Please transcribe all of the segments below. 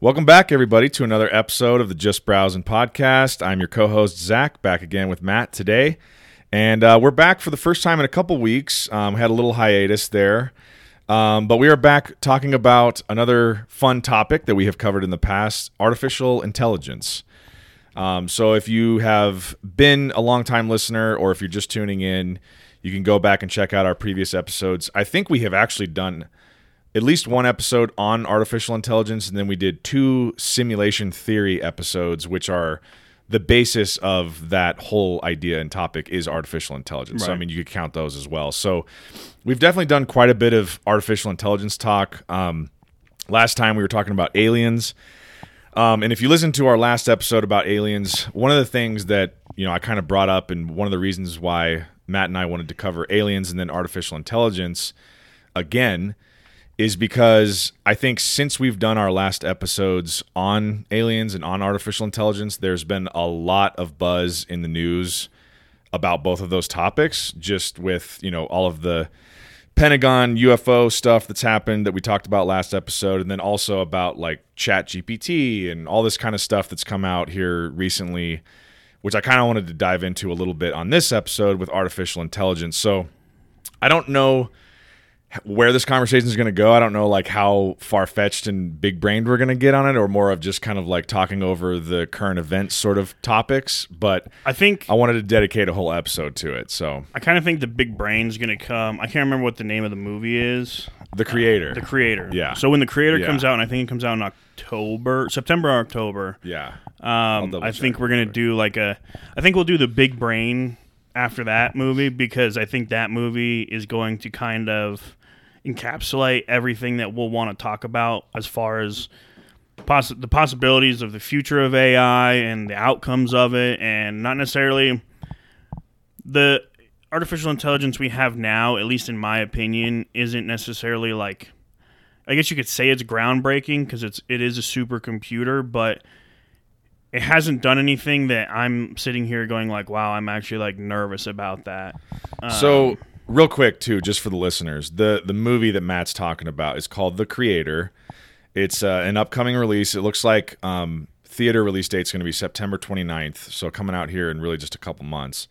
Welcome back, everybody, to another episode of the Just Browsing podcast. I'm your co-host, Zach, back again with Matt today. And we're back for the first time in a couple weeks. Had a little hiatus there. But we are back talking about another fun topic that we have covered in the past, artificial intelligence. So if you have been a longtime listener or if you're just tuning in, you can go back and check out our previous episodes. I think we have actually done at least one episode on artificial intelligence, and then we did two simulation theory episodes, which are the basis of that whole idea and topic is artificial intelligence. Right. So, I mean, you could count those as well. So we've definitely done quite a bit of artificial intelligence talk. Last time we were talking about aliens. And if you listen to our last episode about aliens, one of the things that, you know, I kind of brought up and one of the reasons why Matt and I wanted to cover aliens and then artificial intelligence again is because I think since we've done our last episodes on aliens and on artificial intelligence, there's been a lot of buzz in the news about both of those topics, just with, you know, all of the Pentagon UFO stuff that's happened that we talked about last episode, and then also about like ChatGPT and all this kind of stuff that's come out here recently, which I kind of wanted to dive into a little bit on this episode with artificial intelligence. So I don't know where this conversation is going to go. I don't know like how far-fetched and big-brained we're going to get on it, or more of just kind of like talking over the current events sort of topics, but I think I wanted to dedicate a whole episode to it. So I kind of think the big brain's going to come. I can't remember what the name of the movie is. The Creator. The Creator. Yeah. So when The Creator comes out, and I think it comes out in September or October. Yeah. I think we're going to do like I think we'll do the big brain after that movie, because I think that movie is going to kind of encapsulate everything that we'll want to talk about as far as the possibilities of the future of AI and the outcomes of it, and not necessarily the artificial intelligence we have now, at least in my opinion, isn't necessarily like, I guess you could say it's groundbreaking because it is a supercomputer, but it hasn't done anything that I'm sitting here going like, wow, I'm actually like nervous about that. So real quick, too, just for the listeners, the movie that Matt's talking about is called The Creator. It's an upcoming release. It looks like theater release date's going to be September 29th, so coming out here in really just a couple months.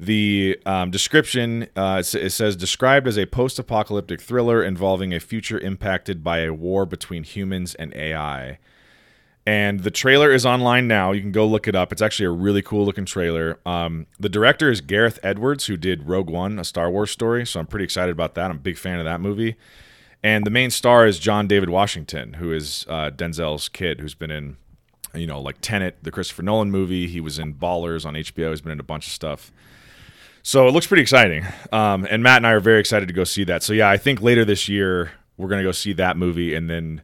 The description, it says, described as a post-apocalyptic thriller involving a future impacted by a war between humans and AI. And the trailer is online now. You can go look it up. It's actually a really cool-looking trailer. The director is Gareth Edwards, who did Rogue One, a Star Wars story, so I'm pretty excited about that. I'm a big fan of that movie. And the main star is John David Washington, who is Denzel's kid, who's been in, you know, like Tenet, the Christopher Nolan movie. He was in Ballers on HBO. He's been in a bunch of stuff. So it looks pretty exciting. And Matt and I are very excited to go see that. So, yeah, I think later this year we're going to go see that movie, and then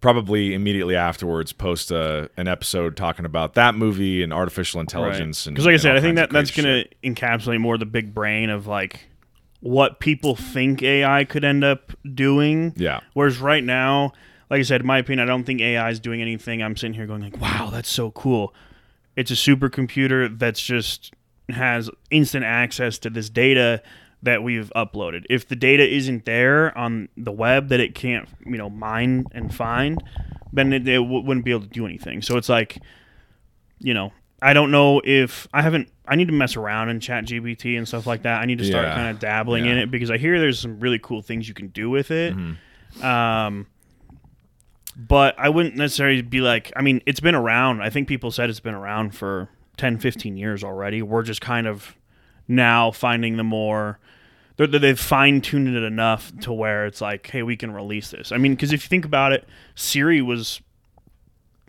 probably immediately afterwards post an episode talking about that movie and artificial intelligence. Because right. Like I said, I think that's going to encapsulate more the big brain of like what people think AI could end up doing. Yeah. Whereas right now, like I said, in my opinion, I don't think AI is doing anything. I'm sitting here going like, wow, that's so cool. It's a supercomputer that's just has instant access to this data that we've uploaded. If the data isn't there on the web that it can't, you know, mine and find, then it wouldn't be able to do anything. So it's like, you know, I don't know if I need to mess around in ChatGPT and stuff like that. I need to start kind of dabbling in it, because I hear there's some really cool things you can do with it. Mm-hmm. But I wouldn't necessarily be like, I mean, it's been around. I think people said it's been around for 10, 15 years already. We're just kind of now finding they've fine-tuned it enough to where it's like, hey, we can release this. I mean, because if you think about it, Siri was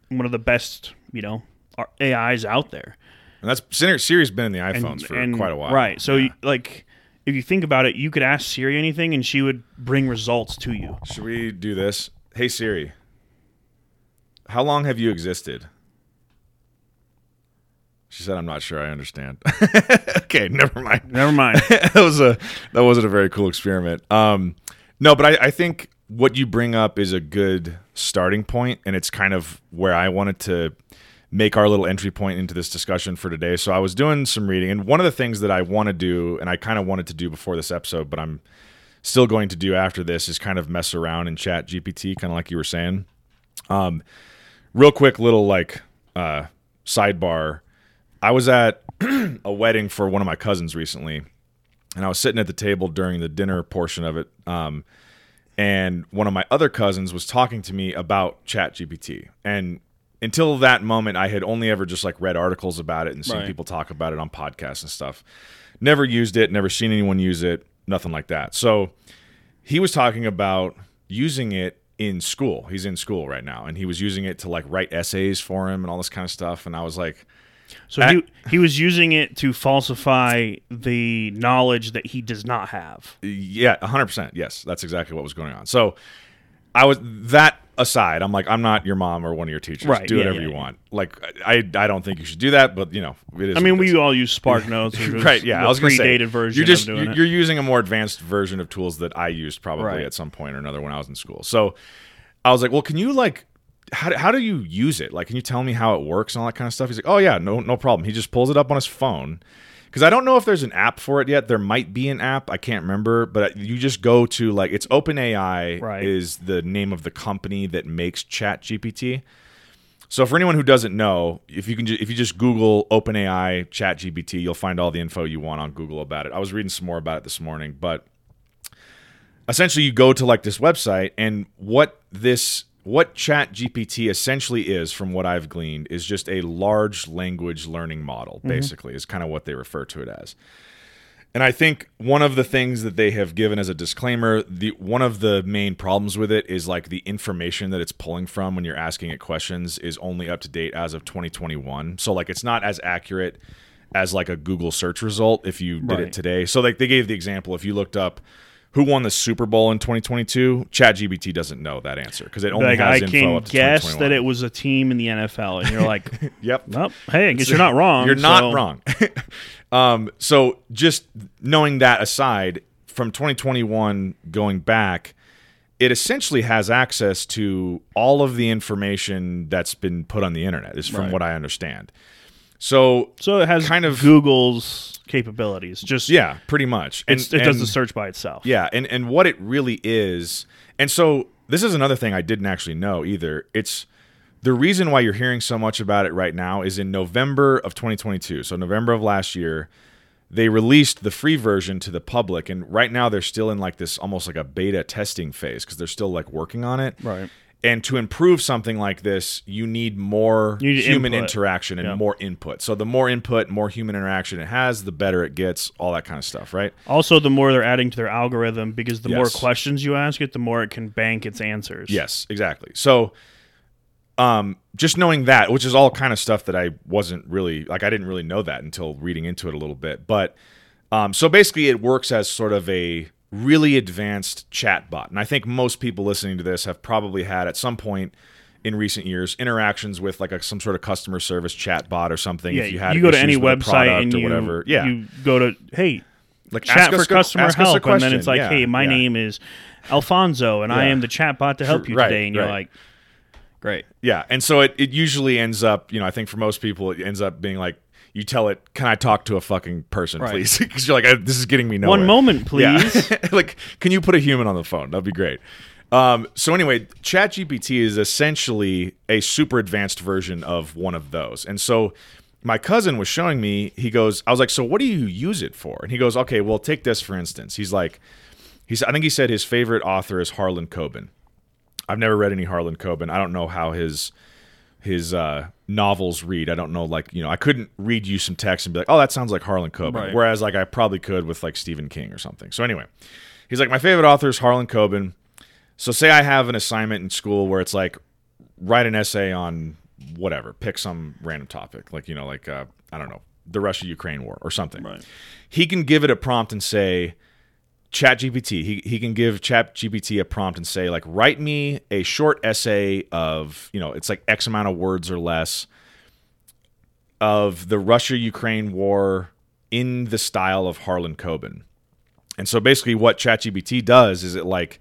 one of the best, you know, AIs out there. And Siri's been in the iPhones for quite a while. Right. So, like, if you think about it, you could ask Siri anything, and she would bring results to you. Should we do this? Hey, Siri, how long have you existed? She said, I'm not sure I understand. Okay, never mind. That wasn't a very cool experiment. No, but I think what you bring up is a good starting point, and it's kind of where I wanted to make our little entry point into this discussion for today. So I was doing some reading, and one of the things that I want to do, and I kind of wanted to do before this episode, but I'm still going to do after this, is kind of mess around in ChatGPT, kind of like you were saying. Real quick little like sidebar. I was at a wedding for one of my cousins recently, and I was sitting at the table during the dinner portion of it, and one of my other cousins was talking to me about ChatGPT. And until that moment, I had only ever just like read articles about it and seen people talk about it on podcasts and stuff. Never used it, never seen anyone use it, nothing like that. So he was talking about using it in school. He's in school right now, and he was using it to like write essays for him and all this kind of stuff. And I was like, so he was using it to falsify the knowledge that he does not have. Yeah, 100%. Yes, that's exactly what was going on. So I was that aside. I'm like, I'm not your mom or one of your teachers. Right, do whatever you want. Like, I don't think you should do that, but you know, it is. I mean, we all use SparkNotes, right? Yeah, I was going to say, you're using a more advanced version of tools that I used probably at some point or another when I was in school. So I was like, well, can you like, how do you use it? Like, can you tell me how it works and all that kind of stuff? He's like, oh yeah, no problem. He just pulls it up on his phone. Because I don't know if there's an app for it yet. There might be an app. I can't remember. But you just go to, like, it's OpenAI is the name of the company that makes ChatGPT. So for anyone who doesn't know, if you just Google OpenAI ChatGPT, you'll find all the info you want on Google about it. I was reading some more about it this morning. But essentially you go to, like, this website, and what ChatGPT essentially is, from what I've gleaned, is just a large language learning model, basically, is kind of what they refer to it as. And I think one of the things that they have given as a disclaimer, one of the main problems with it is like the information that it's pulling from when you're asking it questions is only up to date as of 2021. So like it's not as accurate as like a Google search result if you did it today. So like they gave the example, if you looked up who won the Super Bowl in 2022? ChatGPT doesn't know that answer because it only has info up to 2021. I can guess that it was a team in the NFL, and you're like, "Yep, well, hey, I guess you're not wrong." You're not wrong. So just knowing that aside, from 2021 going back, it essentially has access to all of the information that's been put on the internet, is from what I understand. So it has kind of Google's capabilities. Just pretty much. And it does the search by itself. Yeah, and what it really is. And so this is another thing I didn't actually know either. It's the reason why you're hearing so much about it right now is in November of 2022. So November of last year, they released the free version to the public, and right now they're still in like this almost like a beta testing phase because they're still like working on it. Right. And to improve something like this, you need more human interaction and more input. So the more input, more human interaction it has, the better it gets, all that kind of stuff, right? Also, the more they're adding to their algorithm, because the more questions you ask it, the more it can bank its answers. Yes, exactly. So just knowing that, which is all kind of stuff that I wasn't really, like I didn't really know that until reading into it a little bit. But so basically it works as sort of a really advanced chatbot. And I think most people listening to this have probably had at some point in recent years interactions with like some sort of customer service chatbot or something. Yeah, if you had you go to any website and you go to, hey, like chat for customer help, and then it's like, hey, my name is Alfonso and I am the chatbot to help you today. And you're like, great. Yeah. And so it usually ends up, you know, I think for most people it ends up being like, you tell it, can I talk to a fucking person, please? Because you're like, this is getting me nowhere. One moment, please. Yeah. Like, can you put a human on the phone? That'd be great. So anyway, ChatGPT is essentially a super advanced version of one of those. And so my cousin was showing me, he goes, I was like, so what do you use it for? And he goes, okay, well, take this for instance. He's like, I think he said his favorite author is Harlan Coben. I've never read any Harlan Coben. I don't know how his novels read. I don't know, like, you know, I couldn't read you some text and be like, oh, that sounds like Harlan Coben. Right. Whereas like I probably could with like Stephen King or something. So anyway, he's like, my favorite author is Harlan Coben. So say I have an assignment in school where it's like, write an essay on whatever, pick some random topic. Like, you know, like, I don't know, the Russia-Ukraine war or something. Right. He can give it a prompt and say, ChatGPT, he can give ChatGPT a prompt and say, like, write me a short essay of, you know, it's like X amount of words or less of the Russia-Ukraine war in the style of Harlan Coben. And so basically what ChatGPT does is it, like,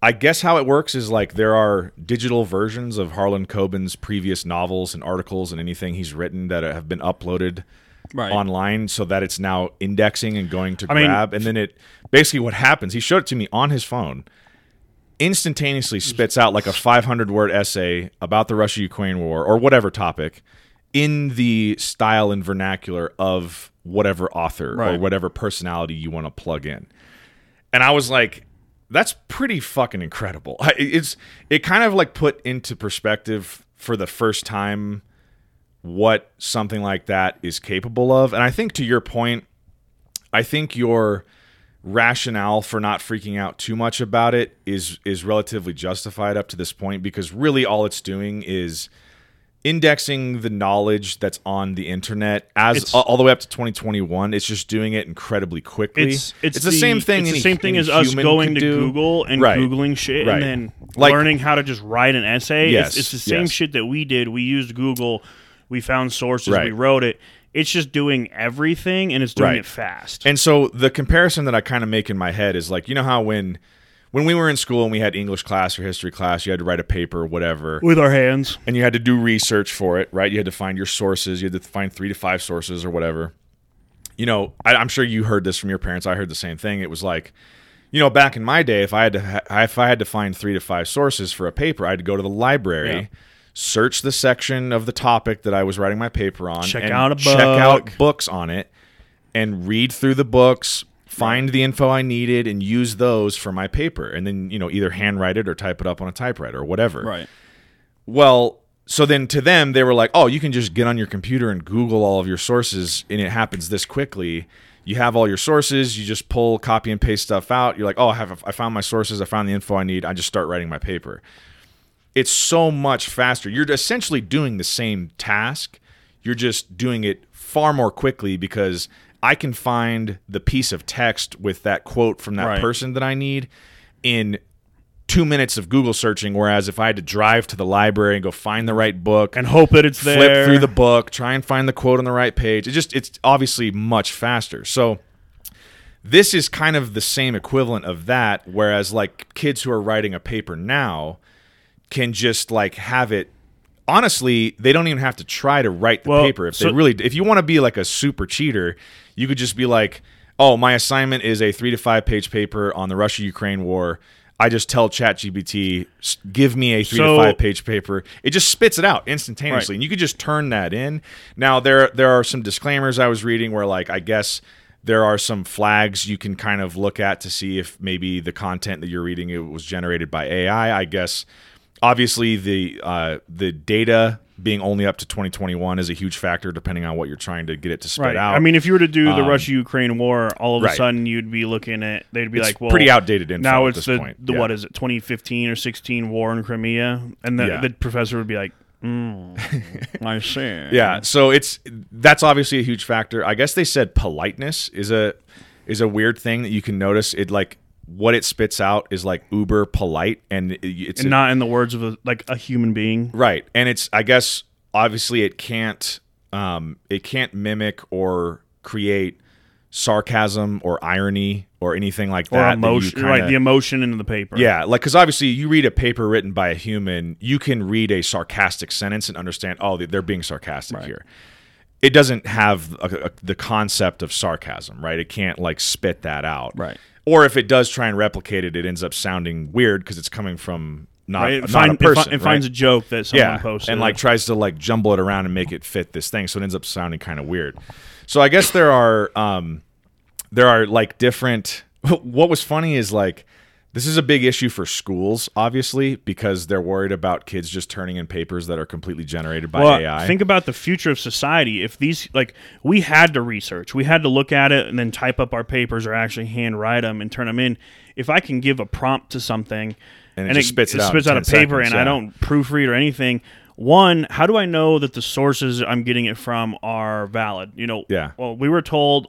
I guess how it works is like there are digital versions of Harlan Coben's previous novels and articles and anything he's written that have been uploaded online, so that it's now indexing and going to grab. And then it basically what happens, he showed it to me on his phone. instantaneously spits out like a 500-word essay about the Russia-Ukraine war or whatever topic in the style and vernacular of whatever author or whatever personality you want to plug in. And I was like, that's pretty fucking incredible. It kind of like put into perspective for the first time what something like that is capable of. And I think to your point, I think your rationale for not freaking out too much about it is relatively justified up to this point, because really all it's doing is indexing the knowledge that's on the internet all the way up to 2021. It's just doing it incredibly quickly. It's the same thing. It's the same thing as us going to Google and Googling shit and then like, learning how to just write an essay. Yes, it's the same shit that we did. We used Google. We found sources. We wrote it. It's just doing everything, and it's doing it fast. And so the comparison that I kind of make in my head is like, you know how when we were in school and we had English class or history class, you had to write a paper or whatever. With our hands. And you had to do research for it, right? You had to find your sources. You had to find 3 to 5 sources or whatever. You know, I'm sure you heard this from your parents. I heard the same thing. It was like, you know, back in my day, if I had to find 3 to 5 sources for a paper, I had to go to the library, search the section of the topic that I was writing my paper on, check out books on it, and read through the books, find the info I needed and use those for my paper, and then, you know, either handwrite it or type it up on a typewriter or whatever. Right. Well, so then to them, they were like, oh, you can just get on your computer and Google all of your sources, and it happens this quickly. You have all your sources. You just pull, copy, and paste stuff out. You're like, oh, I found my sources. I found the info I need. I just start writing my paper. It's so much faster. You're essentially doing the same task. You're just doing it far more quickly because I can find the piece of text with that quote from that person that I need in 2 minutes of Google searching, whereas if I had to drive to the library and go find the right book and hope that it's flip there, flip through the book, try and find the quote on the right page, it's obviously much faster. So this is kind of the same equivalent of that, whereas like kids who are writing a paper now can just like have it. Honestly, they don't even have to try to write the paper. If you want to be like a super cheater, you could just be like, oh, my assignment is a 3 to 5 page paper on the Russia-Ukraine war. I just tell ChatGPT, give me a 3 to 5 page paper. It just spits it out instantaneously, and you could just turn that in. Now, there are some disclaimers I was reading where, like, I guess there are some flags you can kind of look at to see if maybe the content that you're reading, it was generated by AI, I guess. Obviously, the data being only up to 2021 is a huge factor, depending on what you're trying to get it to spit out. I mean, if you were to do the Russia-Ukraine war, all of a sudden you'd be looking at it's like, well, pretty outdated info now. It's at this point. What is it, 2015 or 2016 war in Crimea, and the professor would be like, I see. Yeah, so that's obviously a huge factor. I guess they said politeness is a weird thing that you can notice. It like. What it spits out is like uber polite, and it's not in the words of a human being, right? And it's, I guess, obviously it can't mimic or create sarcasm or irony or anything like that. Or emotion, the emotion in the paper. Yeah, like, because obviously you read a paper written by a human, you can read a sarcastic sentence and understand, oh, they're being sarcastic here. It doesn't have the concept of sarcasm, right? It can't like spit that out, right? Or if it does try and replicate it, it ends up sounding weird because it's coming from not a person. It finds a joke that someone posted. And like tries to like jumble it around and make it fit this thing, so it ends up sounding kind of weird. So I guess there are like different. What was funny is like this is a big issue for schools, obviously, because they're worried about kids just turning in papers that are completely generated by AI. Think about the future of society. If these, like, we had to research, we had to look at it and then type up our papers or actually handwrite them and turn them in. If I can give a prompt to something and it spits out a paper seconds, and I don't proofread or anything, one, how do I know that the sources I'm getting it from are valid? You know, well, we were told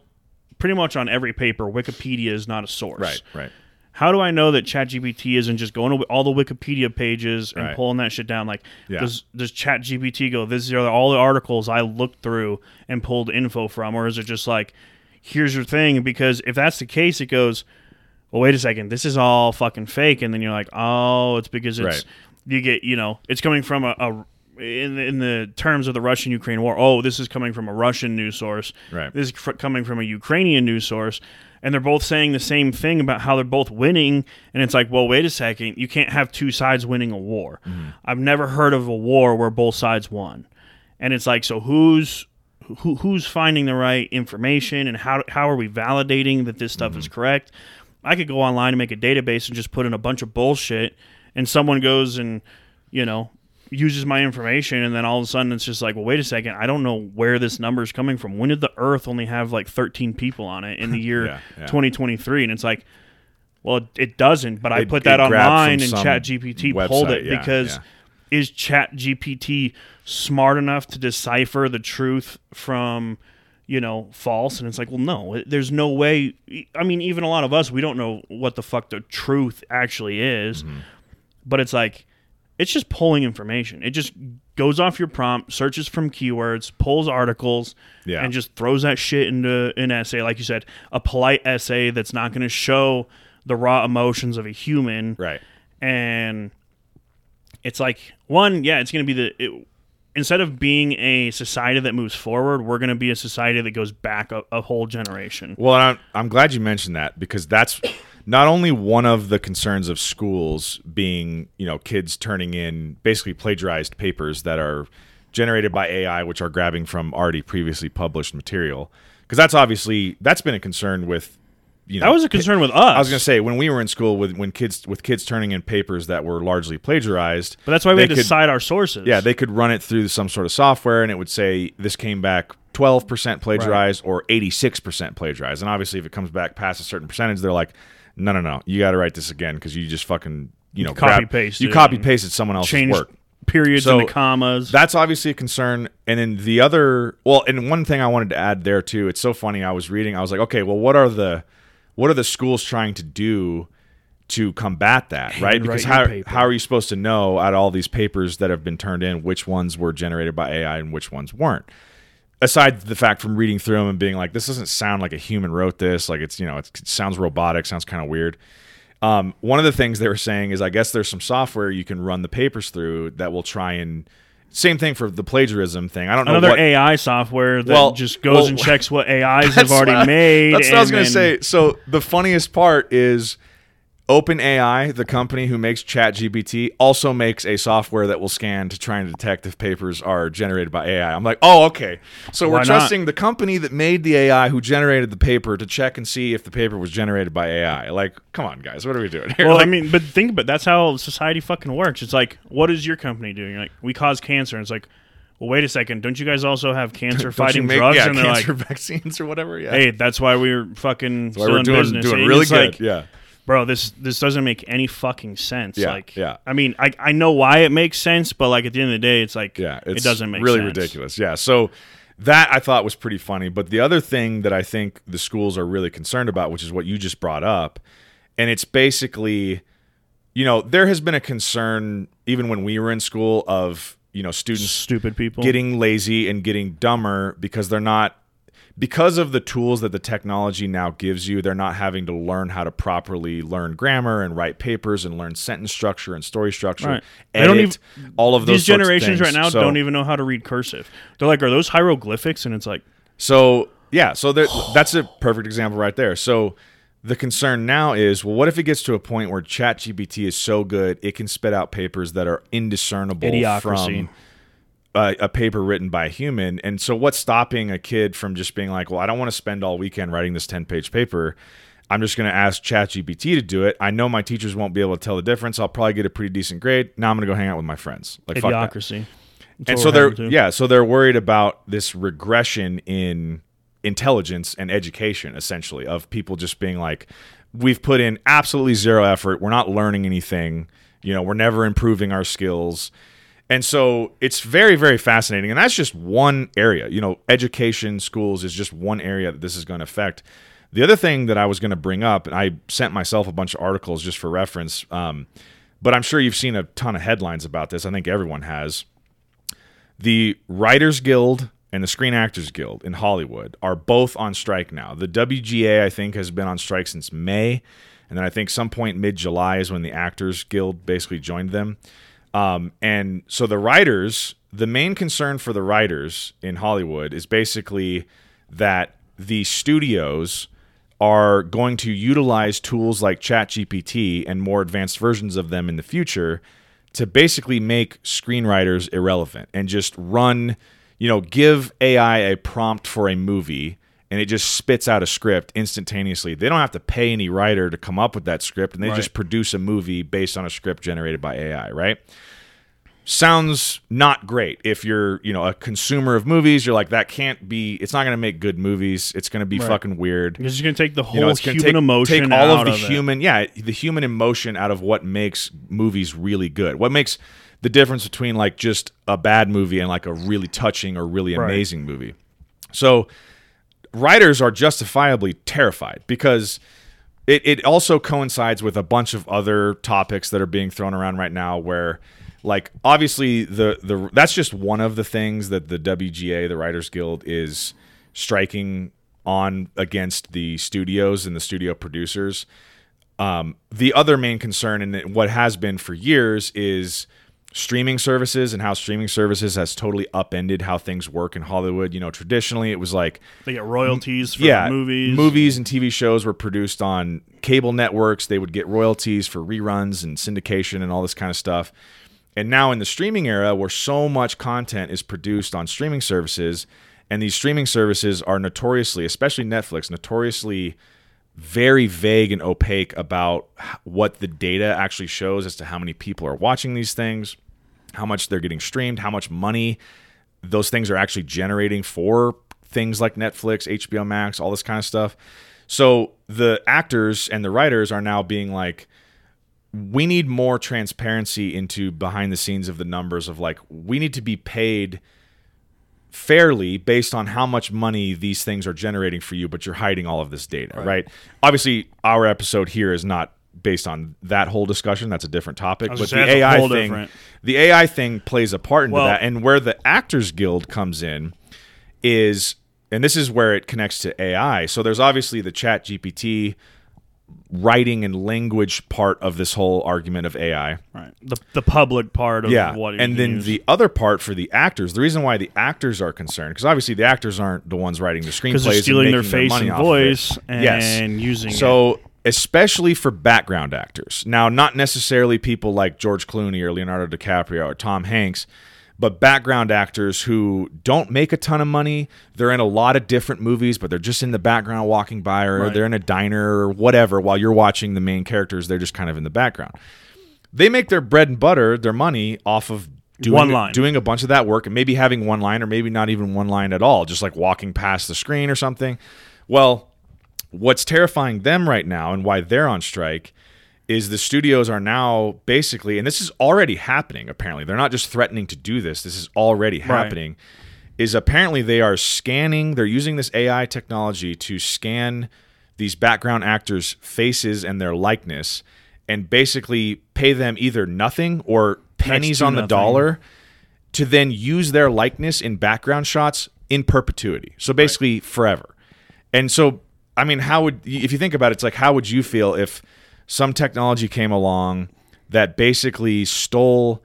pretty much on every paper, Wikipedia is not a source. Right. How do I know that ChatGPT isn't just going to all the Wikipedia pages and pulling that shit down? Like, does ChatGPT go, these are all the articles I looked through and pulled info from? Or is it just like, here's your thing? Because if that's the case, it goes, well, wait a second, this is all fucking fake. And then you're like, oh, it's because it's, you get, you know, it's coming from in the terms of the Russian-Ukraine war, oh, this is coming from a Russian news source. This is coming from a Ukrainian news source. and they're both saying the same thing about how they're both winning. And it's like, well, wait a second. You can't have two sides winning a war. Mm-hmm. I've never heard of a war where both sides won. And it's like, so who's finding the right information, and how are we validating that this stuff mm-hmm. is correct? I could go online and make a database and just put in a bunch of bullshit, and someone goes and, you know, uses my information, and then all of a sudden it's just like, well, wait a second, I don't know where this number is coming from. When did the Earth only have like 13 people on it in the year 2023? And it's like, well, it doesn't, but I put that online and ChatGPT pulled it because is ChatGPT smart enough to decipher the truth from, you know, false? And it's like, well, no, there's no way. I mean, even a lot of us, we don't know what the fuck the truth actually is, mm-hmm. but it's like, it's just pulling information. It just goes off your prompt, searches from keywords, pulls articles, and just throws that shit into an essay. Like you said, a polite essay that's not going to show the raw emotions of a human. Right. And it's like, one, it's going to be instead of being a society that moves forward, we're going to be a society that goes back a whole generation. Well, I'm glad you mentioned that, because that's not only one of the concerns of schools being, you know, kids turning in basically plagiarized papers that are generated by AI, which are grabbing from already previously published material. Because that's been a concern with, you know, that was a concern with us. I was going to say, when we were in school, with kids turning in papers that were largely plagiarized. But that's why we had to cite our sources. Yeah, they could run it through some sort of software, and it would say this came back 12% plagiarized or 86% plagiarized. And obviously, if it comes back past a certain percentage, they're like, no, you got to write this again, because you just fucking, you know, copy pasted someone else's work. Periods and the commas. That's obviously a concern. And then the other, well, and one thing I wanted to add there too. It's so funny. I was reading. I was like, okay, well, what are the schools trying to do to combat that, right? Because how are you supposed to know out of all these papers that have been turned in which ones were generated by AI and which ones weren't? Aside the fact from reading through them and being like, this doesn't sound like a human wrote this. Like, it's, you know, it sounds robotic, sounds kind of weird. One of the things they were saying is, I guess there's some software you can run the papers through that will try and... Same thing for the plagiarism thing. I don't know. Another AI software that just goes and checks what AIs have already made. That's what I was going to say. So the funniest part is OpenAI, the company who makes ChatGPT, also makes a software that will scan to try and detect if papers are generated by AI. I'm like, oh, okay. So we're trusting the company that made the AI who generated the paper to check and see if the paper was generated by AI. Like, come on, guys. What are we doing here? Well, like, I mean, but think about it. That's how society fucking works. It's like, what is your company doing? You're like, we cause cancer. And it's like, well, wait a second. Don't you guys also have cancer-fighting drugs? Yeah, and they're cancer like, vaccines or whatever. Yeah. Hey, that's why we're fucking still in business. Doing really good. Like, yeah. Bro, this doesn't make any fucking sense. Yeah, like, yeah. I mean, I know why it makes sense, but like at the end of the day, it's like, yeah, it doesn't make really sense. Really ridiculous. Yeah. So that I thought was pretty funny. But the other thing that I think the schools are really concerned about, which is what you just brought up, and it's basically, you know, there has been a concern even when we were in school of, you know, students, stupid people getting lazy and getting dumber because they're not. Because of the tools that the technology now gives you, they're not having to learn how to properly learn grammar and write papers and learn sentence structure and story structure. Right. Edit, all of those. These generations right now don't even know how to read cursive. They're like, are those hieroglyphics? And it's like, so yeah. So that's a perfect example right there. So the concern now is, well, what if it gets to a point where ChatGPT is so good it can spit out papers that are indiscernible from a paper written by a human? And so what's stopping a kid from just being like, well, I don't want to spend all weekend writing this 10-page paper. I'm just going to ask ChatGPT to do it. I know my teachers won't be able to tell the difference. I'll probably get a pretty decent grade. Now I'm going to go hang out with my friends. Like, idiocracy. Fuck that. And so they're worried about this regression in intelligence and education, essentially, of people just being like, we've put in absolutely zero effort. We're not learning anything. You know, we're never improving our skills. And so it's very, very fascinating. And that's just one area. You know, education, schools is just one area that this is going to affect. The other thing that I was going to bring up, and I sent myself a bunch of articles just for reference, but I'm sure you've seen a ton of headlines about this. I think everyone has. The Writers Guild and the Screen Actors Guild in Hollywood are both on strike now. The WGA, I think, has been on strike since May. And then I think some point mid-July is when the Actors Guild basically joined them. And so the writers, the main concern for the writers in Hollywood is basically that the studios are going to utilize tools like ChatGPT and more advanced versions of them in the future to basically make screenwriters irrelevant and just run, you know, give AI a prompt for a movie and it just spits out a script instantaneously. They don't have to pay any writer to come up with that script, and they just produce a movie based on a script generated by AI, right? Sounds not great. If you're, you know, a consumer of movies, you're like, that can't be, it's not going to make good movies. It's going to be fucking weird. It's just going to take the whole human emotion out of it. Take all of the human, the human emotion out of what makes movies really good. What makes the difference between like just a bad movie and like a really touching or really amazing movie. So writers are justifiably terrified because it also coincides with a bunch of other topics that are being thrown around right now where, like, obviously, the that's just one of the things that the WGA, the Writers Guild, is striking on against the studios and the studio producers. The other main concern, and what has been for years, is streaming services and how streaming services has totally upended how things work in Hollywood. You know, traditionally it was like they get royalties for the movies. Movies and TV shows were produced on cable networks. They would get royalties for reruns and syndication and all this kind of stuff. And now in the streaming era where so much content is produced on streaming services, and these streaming services are notoriously, especially Netflix, notoriously very vague and opaque about what the data actually shows as to how many people are watching these things, how much they're getting streamed, how much money those things are actually generating for things like Netflix, HBO Max, all this kind of stuff. So the actors and the writers are now being like, we need more transparency into behind the scenes of the numbers of like, we need to be paid fairly based on how much money these things are generating for you, but you're hiding all of this data, right? Obviously, our episode here is not based on that whole discussion. That's a different topic. But the AI thing plays a part into that. And where the Actors Guild comes in is, and this is where it connects to AI. So there's obviously the ChatGPT writing and language part of this whole argument of AI. Right. The public part of what it is. And then the other part for the actors, the reason why the actors are concerned, because obviously the actors aren't the ones writing the screenplays. Because they're stealing their face and voice and using it. So especially for background actors. Now, not necessarily people like George Clooney or Leonardo DiCaprio or Tom Hanks, but background actors who don't make a ton of money, they're in a lot of different movies, but they're just in the background walking by, or they're in a diner or whatever while you're watching the main characters. They're just kind of in the background. They make their bread and butter, their money, off of doing a bunch of that work and maybe having one line or maybe not even one line at all, just like walking past the screen or something. Well, what's terrifying them right now and why they're on strike is the studios are now basically, and this is already happening apparently, they're not just threatening to do this, this is already happening, is apparently they are scanning, they're using this AI technology to scan these background actors' faces and their likeness and basically pay them either nothing or pennies on the dollar to then use their likeness in background shots in perpetuity. So basically forever. And so, I mean, how would, if you think about it, it's like, how would you feel if some technology came along that basically stole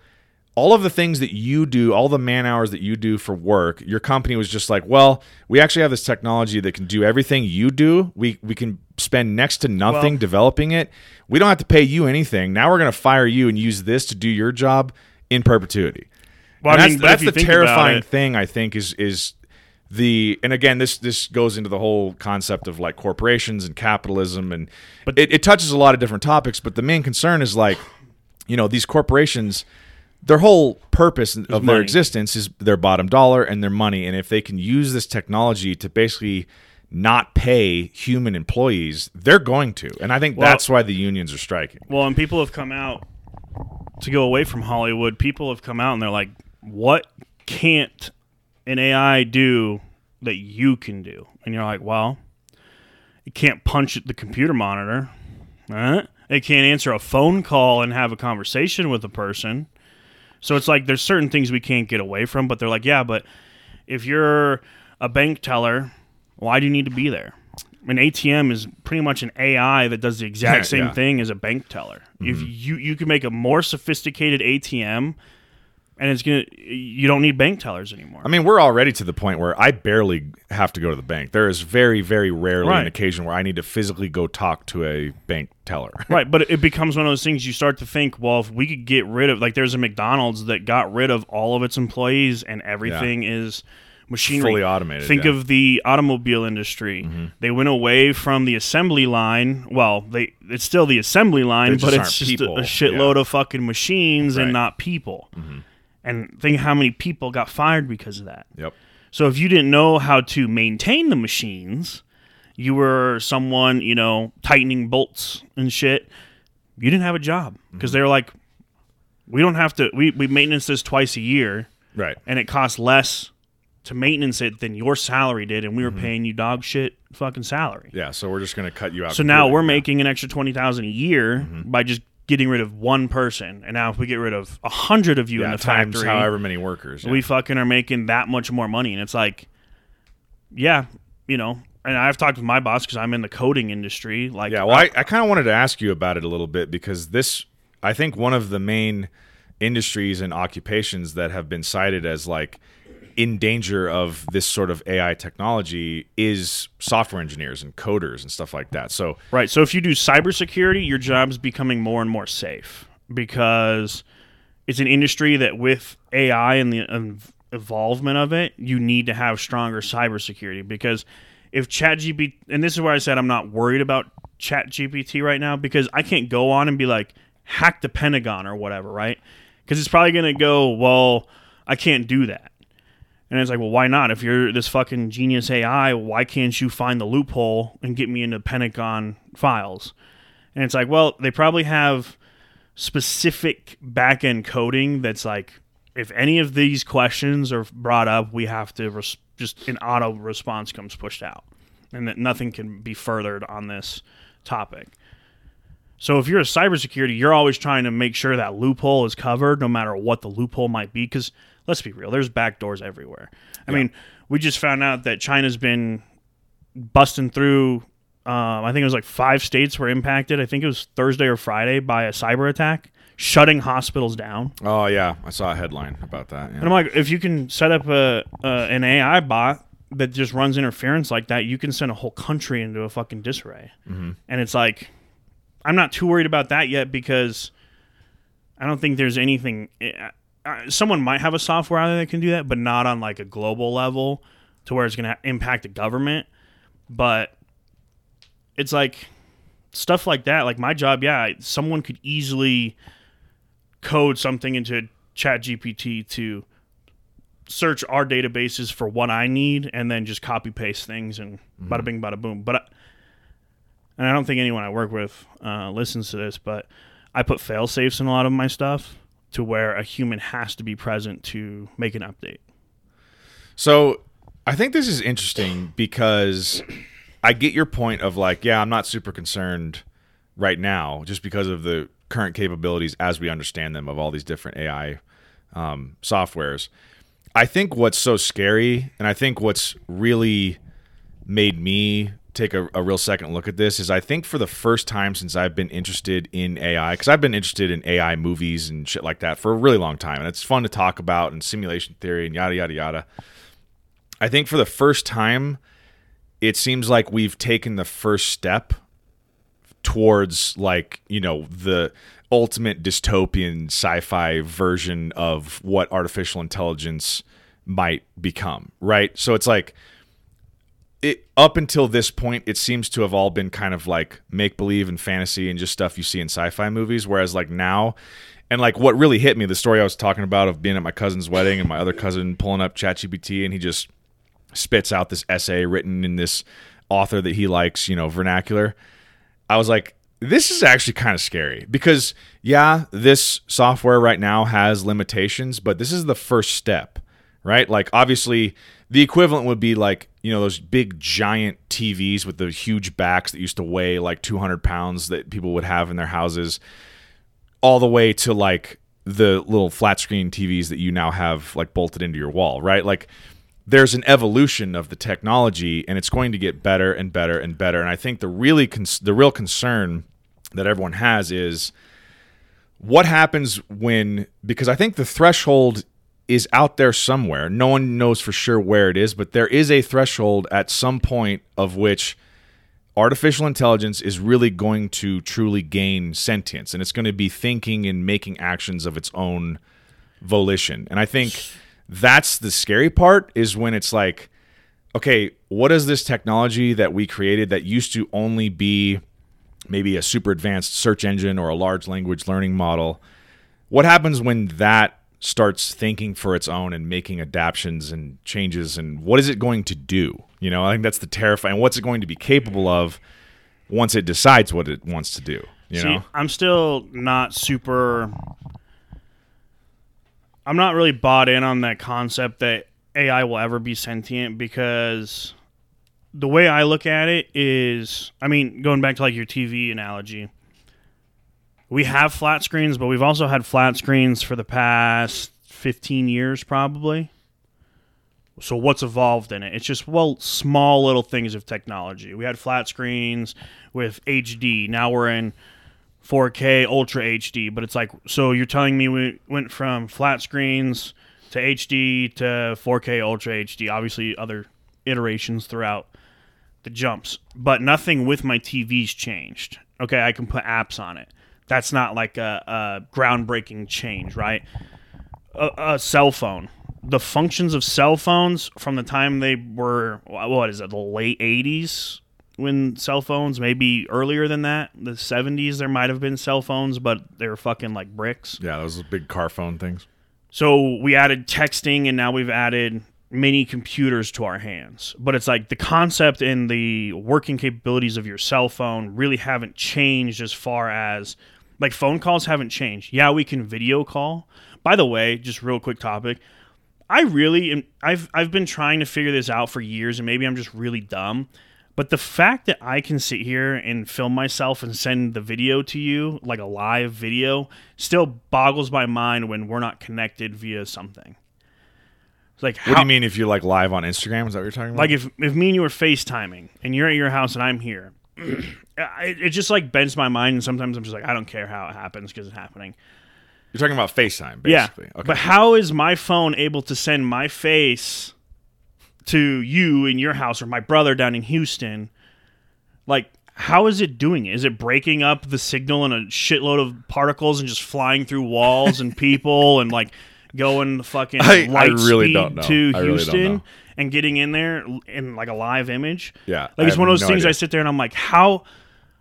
all of the things that you do, all the man hours that you do for work? Your company was just like, well, we actually have this technology that can do everything you do. We can spend next to nothing developing it. We don't have to pay you anything. Now we're going to fire you and use this to do your job in perpetuity. Well, I mean, that's the terrifying thing, I think, is the, and again, this goes into the whole concept of like corporations and capitalism, and but it touches a lot of different topics. But the main concern is like, you know, these corporations, their whole purpose of their existence is their bottom dollar and their money. And if they can use this technology to basically not pay human employees, they're going to. And I think that's why the unions are striking. Well, and people have come out to go away from Hollywood. People have come out and they're like, what can't an AI do that you can do? And you're like, well, it can't punch at the computer monitor. It can't answer a phone call and have a conversation with a person. So it's like there's certain things we can't get away from, but they're like, yeah, but if you're a bank teller, why do you need to be there? An ATM is pretty much an AI that does the exact same thing as a bank teller. If you can make a more sophisticated ATM And it's gonna. You don't need bank tellers anymore. I mean, we're already to the point where I barely have to go to the bank. There is very, very rarely an occasion where I need to physically go talk to a bank teller. Right, but it becomes one of those things you start to think, well, if we could get rid of... Like, there's a McDonald's that got rid of all of its employees, and everything is... machinery. Fully automated. Think of the automobile industry. Mm-hmm. They went away from the assembly line. Well, it's still the assembly line, but it's just a shitload of fucking machines and not people. Mm-hmm. And think how many people got fired because of that. Yep. So if you didn't know how to maintain the machines, you were someone, you know, tightening bolts and shit, you didn't have a job. Because they were like, we don't have to... We maintenance this twice a year. Right. And it costs less... to maintenance it than your salary did, and we were paying you dog shit fucking salary. Yeah, so we're just going to cut you out. So now we're making an extra $20,000 a year by just getting rid of one person. And now if we get rid of 100 of you in the factory, however many workers, we fucking are making that much more money. And it's like, yeah, you know. And I've talked with my boss because I'm in the coding industry. Like, yeah, well, I kind of wanted to ask you about it a little bit because this, I think, one of the main industries and occupations that have been cited as like in danger of this sort of AI technology is software engineers and coders and stuff like that. So right. So if you do cybersecurity, your job's becoming more and more safe because it's an industry that with AI and the involvement of it, you need to have stronger cybersecurity because if ChatGPT, and this is where I said I'm not worried about ChatGPT right now because I can't go on and be like, hack the Pentagon or whatever, right? Because it's probably going to go, well, I can't do that. And it's like, well, why not? If you're this fucking genius AI, why can't you find the loophole and get me into Pentagon files? And it's like, well, they probably have specific back-end coding that's like, if any of these questions are brought up, we have to just an auto response comes pushed out. And that nothing can be furthered on this topic. So if you're a cybersecurity, you're always trying to make sure that loophole is covered, no matter what the loophole might be, because... let's be real. There's backdoors everywhere. I mean, we just found out that China's been busting through, I think it was like 5 states were impacted. I think it was Thursday or Friday by a cyber attack, shutting hospitals down. Oh, yeah. I saw a headline about that. Yeah. And I'm like, if you can set up an AI bot that just runs interference like that, you can send a whole country into a fucking disarray. Mm-hmm. And it's like, I'm not too worried about that yet because I don't think there's anything... someone might have a software out there that can do that, but not on like a global level to where it's going to impact the government. But it's like stuff like that. Like my job, someone could easily code something into ChatGPT to search our databases for what I need and then just copy paste things and bada bing, bada boom. But I don't think anyone I work with listens to this, but I put fail safes in a lot of my stuff, to where a human has to be present to make an update. So I think this is interesting because I get your point of like, yeah, I'm not super concerned right now just because of the current capabilities as we understand them of all these different AI softwares. I think what's so scary, and I think what's really made me take a real second look at this is I think for the first time since I've been interested in AI, because I've been interested in AI movies and shit like that for a really long time, and it's fun to talk about and simulation theory and yada, yada, yada. I think for the first time, it seems like we've taken the first step towards like, you know, the ultimate dystopian sci-fi version of what artificial intelligence might become, right? So it's like, up until this point, it seems to have all been kind of like make-believe and fantasy and just stuff you see in sci-fi movies, whereas like now, and like what really hit me, the story I was talking about of being at my cousin's wedding and my other cousin pulling up ChatGPT and he just spits out this essay written in this author that he likes, you know, vernacular. I was like, this is actually kind of scary because, yeah, this software right now has limitations, but this is the first step, right? Like obviously the equivalent would be like, you know, those big giant TVs with the huge backs that used to weigh like 200 pounds that people would have in their houses, all the way to like the little flat screen TVs that you now have like bolted into your wall, right? Like there's an evolution of the technology and it's going to get better and better and better. And I think the real concern that everyone has is what happens when, because I think the threshold is out there somewhere. No one knows for sure where it is, but there is a threshold at some point of which artificial intelligence is really going to truly gain sentience, and it's going to be thinking and making actions of its own volition. And I think that's the scary part, is when it's like, okay, what is this technology that we created that used to only be maybe a super advanced search engine or a large language learning model? What happens when that starts thinking for its own and making adaptions and changes, and what is it going to do? You know, I think that's the terrifying. What's it going to be capable of once it decides what it wants to do? You know? I'm still not super... I'm not really bought in on that concept that AI will ever be sentient, because the way I look at it is, I mean, going back to like your TV analogy, we have flat screens, but we've also had flat screens for the past 15 years probably. So what's evolved in it? It's just, well, small little things of technology. We had flat screens with HD. Now we're in 4K Ultra HD, but it's like, so you're telling me we went from flat screens to HD to 4K Ultra HD, obviously other iterations throughout the jumps, but nothing with my TV's changed. Okay, I can put apps on it. That's not like a groundbreaking change, right? A cell phone. The functions of cell phones from the time they were, what is it, the late 80s? When cell phones, maybe earlier than that, the 70s, there might have been cell phones, but they were fucking like bricks. Yeah, those big car phone things. So we added texting, and now we've added mini computers to our hands. But it's like the concept and the working capabilities of your cell phone really haven't changed, as far as like phone calls haven't changed. Yeah, we can video call. By the way, just real quick topic. I really am, I've been trying to figure this out for years, and maybe I'm just really dumb. But the fact that I can sit here and film myself and send the video to you, like a live video, still boggles my mind when we're not connected via something. Like, what do you mean if you're like live on Instagram? Is that what you're talking about? Like if me and you were FaceTiming and you're at your house and I'm here, it just like bends my mind, and sometimes I'm just like, I don't care how it happens because it's happening. You're talking about FaceTime, basically. Yeah, okay. But how is my phone able to send my face to you in your house, or my brother down in Houston? Like, how is it doing it? Is it breaking up the signal in a shitload of particles and just flying through walls and people and like going the fucking light speed to Houston and getting in there in like a live image? Yeah. Like, it's one of those things. I sit there and I'm like, how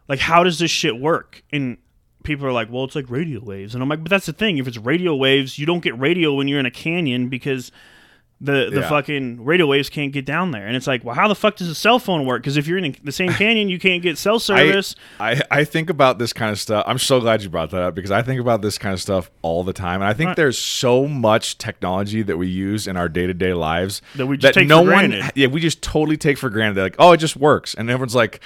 does this shit work? And people are like, well, it's like radio waves. And I'm like, but that's the thing. If it's radio waves, you don't get radio when you're in a canyon, because the fucking radio waves can't get down there. And it's like, well, how the fuck does a cell phone work? Because if you're in the same canyon, you can't get cell service. I think about this kind of stuff. I'm so glad you brought that up, because I think about this kind of stuff all the time. And I think there's so much technology that we use in our day-to-day lives that we just take for granted. Yeah, we just totally take for granted. They're like, oh, it just works. And everyone's like,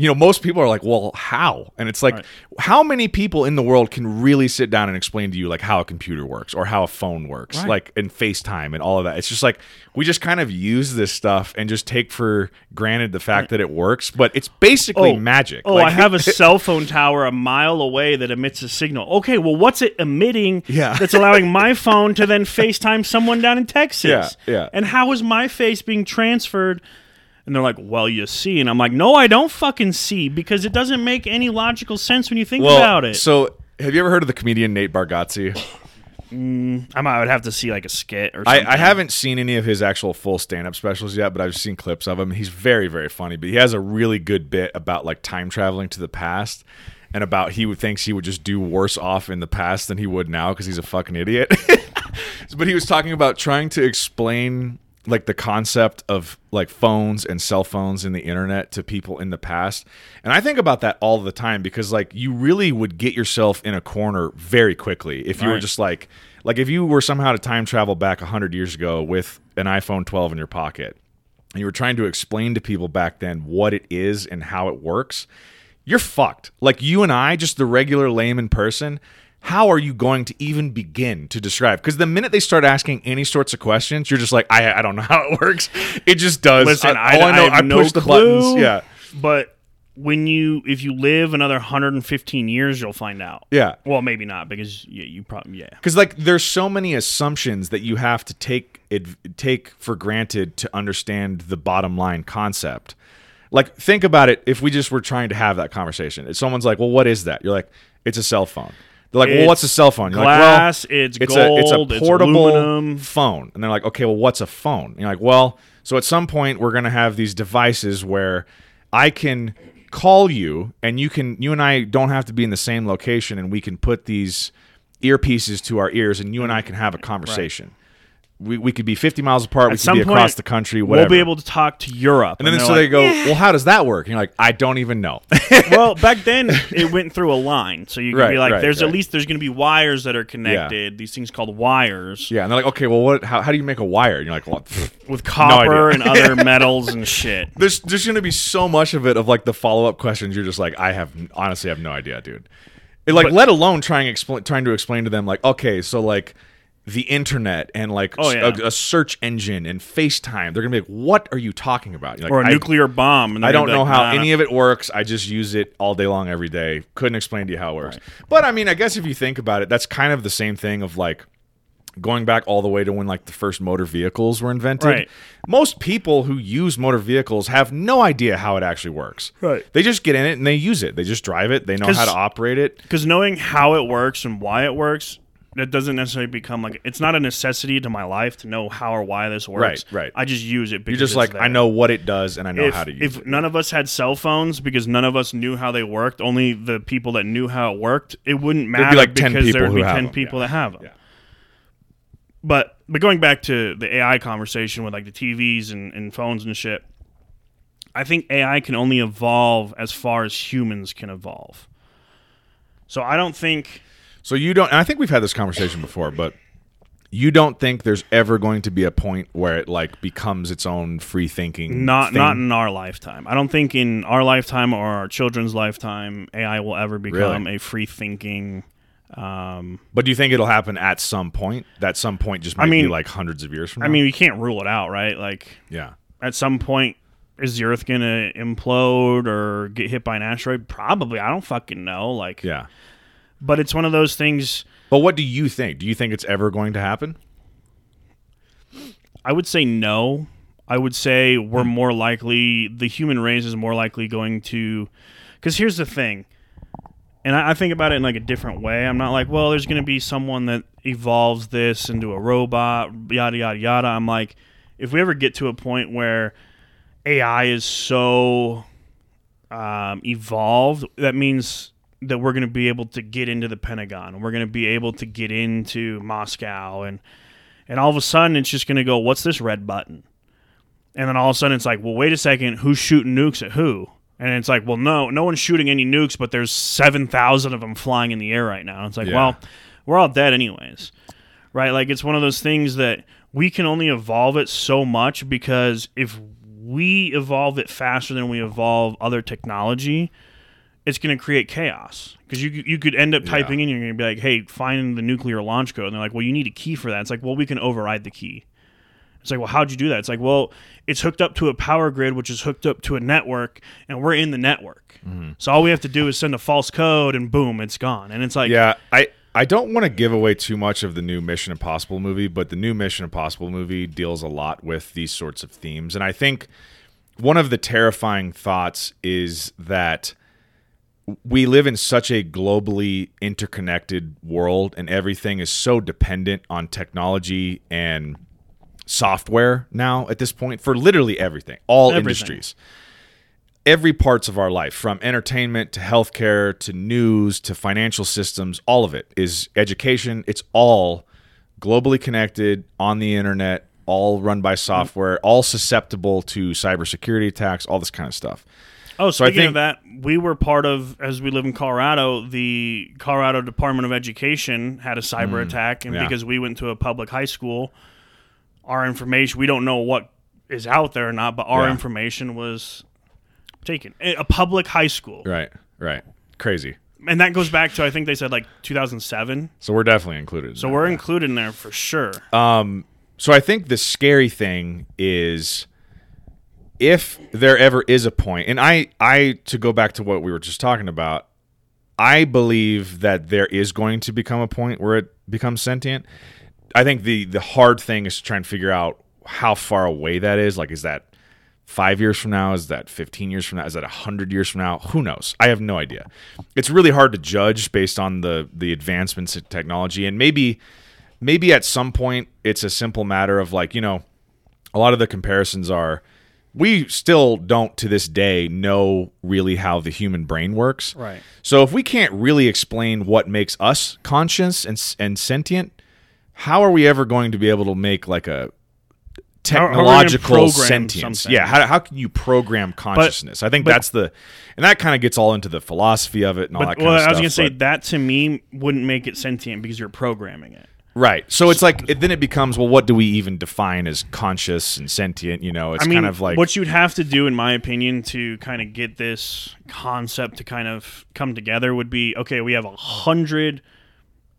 you know, most people are like, well, how? And it's like, how many people in the world can really sit down and explain to you like how a computer works or how a phone works, like in FaceTime and all of that? It's just like, we just kind of use this stuff and just take for granted the fact that it works, but it's basically magic. Oh, I have a cell phone tower a mile away that emits a signal. Okay, well, what's it emitting that's allowing my phone to then FaceTime someone down in Texas? Yeah. And how is my face being transferred? And they're like, well, you see. And I'm like, no, I don't fucking see, because it doesn't make any logical sense when you think about it. So have you ever heard of the comedian Nate Bargatze? I would have to see like a skit or something. I haven't seen any of his actual full stand-up specials yet, but I've seen clips of him. He's very, very funny, but he has a really good bit about like time traveling to the past, and about he thinks he would just do worse off in the past than he would now because he's a fucking idiot. But he was talking about trying to explain like the concept of like phones and cell phones and the internet to people in the past. And I think about that all the time, because like you really would get yourself in a corner very quickly if you were just like if you were somehow to time travel back 100 years ago with an iPhone 12 in your pocket and you were trying to explain to people back then what it is and how it works, you're fucked. Like, you and I, just the regular layman person, how are you going to even begin to describe? Because the minute they start asking any sorts of questions, you're just like, I don't know how it works. It just does. Listen, I know I push the buttons. Yeah, but if you live another 115 years, you'll find out. Yeah. Well, maybe not, because you probably, yeah. Because, like, there's so many assumptions that you have to take for granted to understand the bottom line concept. Like, think about it if we just were trying to have that conversation. If someone's like, well, what is that? You're like, it's a cell phone. They're like, well, what's a cell phone? You're glass, like, well, it's gold, it's a portable phone. And they're like, okay, well, what's a phone? And you're like, well, so at some point we're going to have these devices where I can call you and you and I don't have to be in the same location, and we can put these earpieces to our ears and you and I can have a conversation. Right. We could be 50 miles apart. We could be across the country. Whatever. We'll be able to talk to Europe. And then so like, they go, well, how does that work? And you're like, I don't even know. Well, back then it went through a line. So you could be like, at least there's going to be wires that are connected. Yeah. These things called wires. Yeah. And they're like, okay, well, how do you make a wire? And you're like, well, with copper and other metals and shit. There's going to be so much of it of like the follow-up questions. You're just like, I honestly have no idea, dude. Let alone trying to explain to them like, okay, so like, the internet and like a search engine and FaceTime. They're going to be like, what are you talking about? Like, or a nuclear bomb. And I don't know how any of it works. I just use it all day long, every day. Couldn't explain to you how it works. Right. But I mean, I guess if you think about it, that's kind of the same thing of like going back all the way to when like the first motor vehicles were invented. Right. Most people who use motor vehicles have no idea how it actually works. Right. They just get in it and they use it. They just drive it. They know how to operate it. Because knowing how it works and why it works, that doesn't necessarily become like, it's not a necessity to my life to know how or why this works. Right. I just use it because you're just like, there. I know what it does and I know how to use it. If none of us had cell phones because none of us knew how they worked, only the people that knew how it worked, it wouldn't matter because there would be 10 people that have them. Yeah. But going back to the AI conversation with like the TVs and phones and shit, I think AI can only evolve as far as humans can evolve. So I don't think... So you don't, and I think we've had this conversation before, but you don't think there's ever going to be a point where it like becomes its own free thinking? Not in our lifetime. I don't think in our lifetime or our children's lifetime, AI will ever become a free thinking. But do you think it'll happen at some point? That some point just might be like hundreds of years from now? I mean, you can't rule it out, right? Like, yeah, at some point, is the Earth going to implode or get hit by an asteroid? Probably. I don't fucking know. Like, yeah. But it's one of those things... But what do you think? Do you think it's ever going to happen? I would say no. I would say we're more likely... The human race is more likely going to... Because here's the thing. And I think about it in like a different way. I'm not like, well, there's going to be someone that evolves this into a robot, yada, yada, yada. I'm like, if we ever get to a point where AI is so evolved, that means... that we're going to be able to get into the Pentagon and we're going to be able to get into Moscow and all of a sudden it's just going to go, what's this red button? And then all of a sudden it's like, well, wait a second, who's shooting nukes at who? And it's like, well, no one's shooting any nukes, but there's 7,000 of them flying in the air right now. It's like, well, we're all dead anyways, right? Like it's one of those things that we can only evolve it so much, because if we evolve it faster than we evolve other technology, it's going to create chaos, because you could end up typing in, you're going to be like, hey, find the nuclear launch code. And they're like, well, you need a key for that. It's like, well, we can override the key. It's like, well, how'd you do that? It's like, well, it's hooked up to a power grid, which is hooked up to a network, and we're in the network. Mm-hmm. So all we have to do is send a false code and boom, it's gone. And it's like... Yeah, I don't want to give away too much of the new Mission Impossible movie, but the new Mission Impossible movie deals a lot with these sorts of themes. And I think one of the terrifying thoughts is that... we live in such a globally interconnected world, and everything is so dependent on technology and software now at this point for literally everything, all industries, every parts of our life, from entertainment to healthcare to news to financial systems, all of it is education. It's all globally connected on the internet, all run by software, all susceptible to cybersecurity attacks, all this kind of stuff. Oh, speaking of that, we were part of, as we live in Colorado, the Colorado Department of Education had a cyber attack, and because we went to a public high school, our information, we don't know what is out there or not, but our information was taken. A public high school. Right. Crazy. And that goes back to, I think they said like 2007. So we're definitely included. So we're included in there for sure. So I think the scary thing is... if there ever is a point, and I to go back to what we were just talking about, I believe that there is going to become a point where it becomes sentient. I think the hard thing is to try and figure out how far away that is. Like, is that 5 years from now? Is that 15 years from now? Is that 100 years from now? Who knows? I have no idea. It's really hard to judge based on the advancements in technology. And maybe at some point it's a simple matter of, like, you know, a lot of the comparisons are, we still don't to this day know really how the human brain works. Right. So if we can't really explain what makes us conscious and sentient, how are we ever going to be able to make like a technological sentience? Something? Yeah. How can you program consciousness? I think that's the, and that kind of gets all into the philosophy of it and all that kind of stuff. Well, I was going to say that to me wouldn't make it sentient because you're programming it. Right. So it's like, then it becomes, well, what do we even define as conscious and sentient? You know, it's kind of like... What you'd have to do, in my opinion, to kind of get this concept to kind of come together would be, okay, we have 100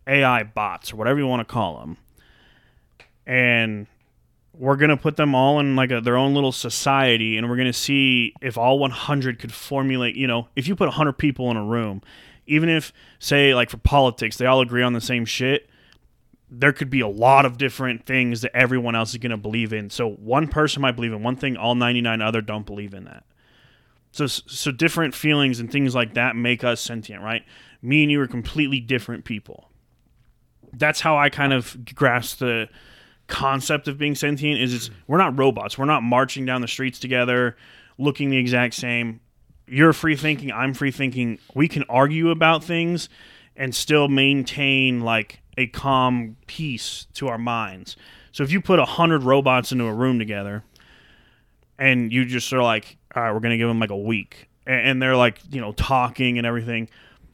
AI bots or whatever you want to call them. And we're going to put them all in like their own little society. And we're going to see if all 100 could formulate, you know, if you put 100 people in a room, even if, say, like for politics, they all agree on the same shit, there could be a lot of different things that everyone else is going to believe in. So one person might believe in one thing, all 99 other don't believe in that. So different feelings and things like that make us sentient, right? Me and you are completely different people. That's how I kind of grasp the concept of being sentient is we're not robots. We're not marching down the streets together, looking the exact same. You're free thinking. I'm free thinking. We can argue about things and still maintain like a calm peace to our minds. So if you put 100 robots into a room together and you just are like, all right, we're going to give them like a week, and they're like, you know, talking and everything,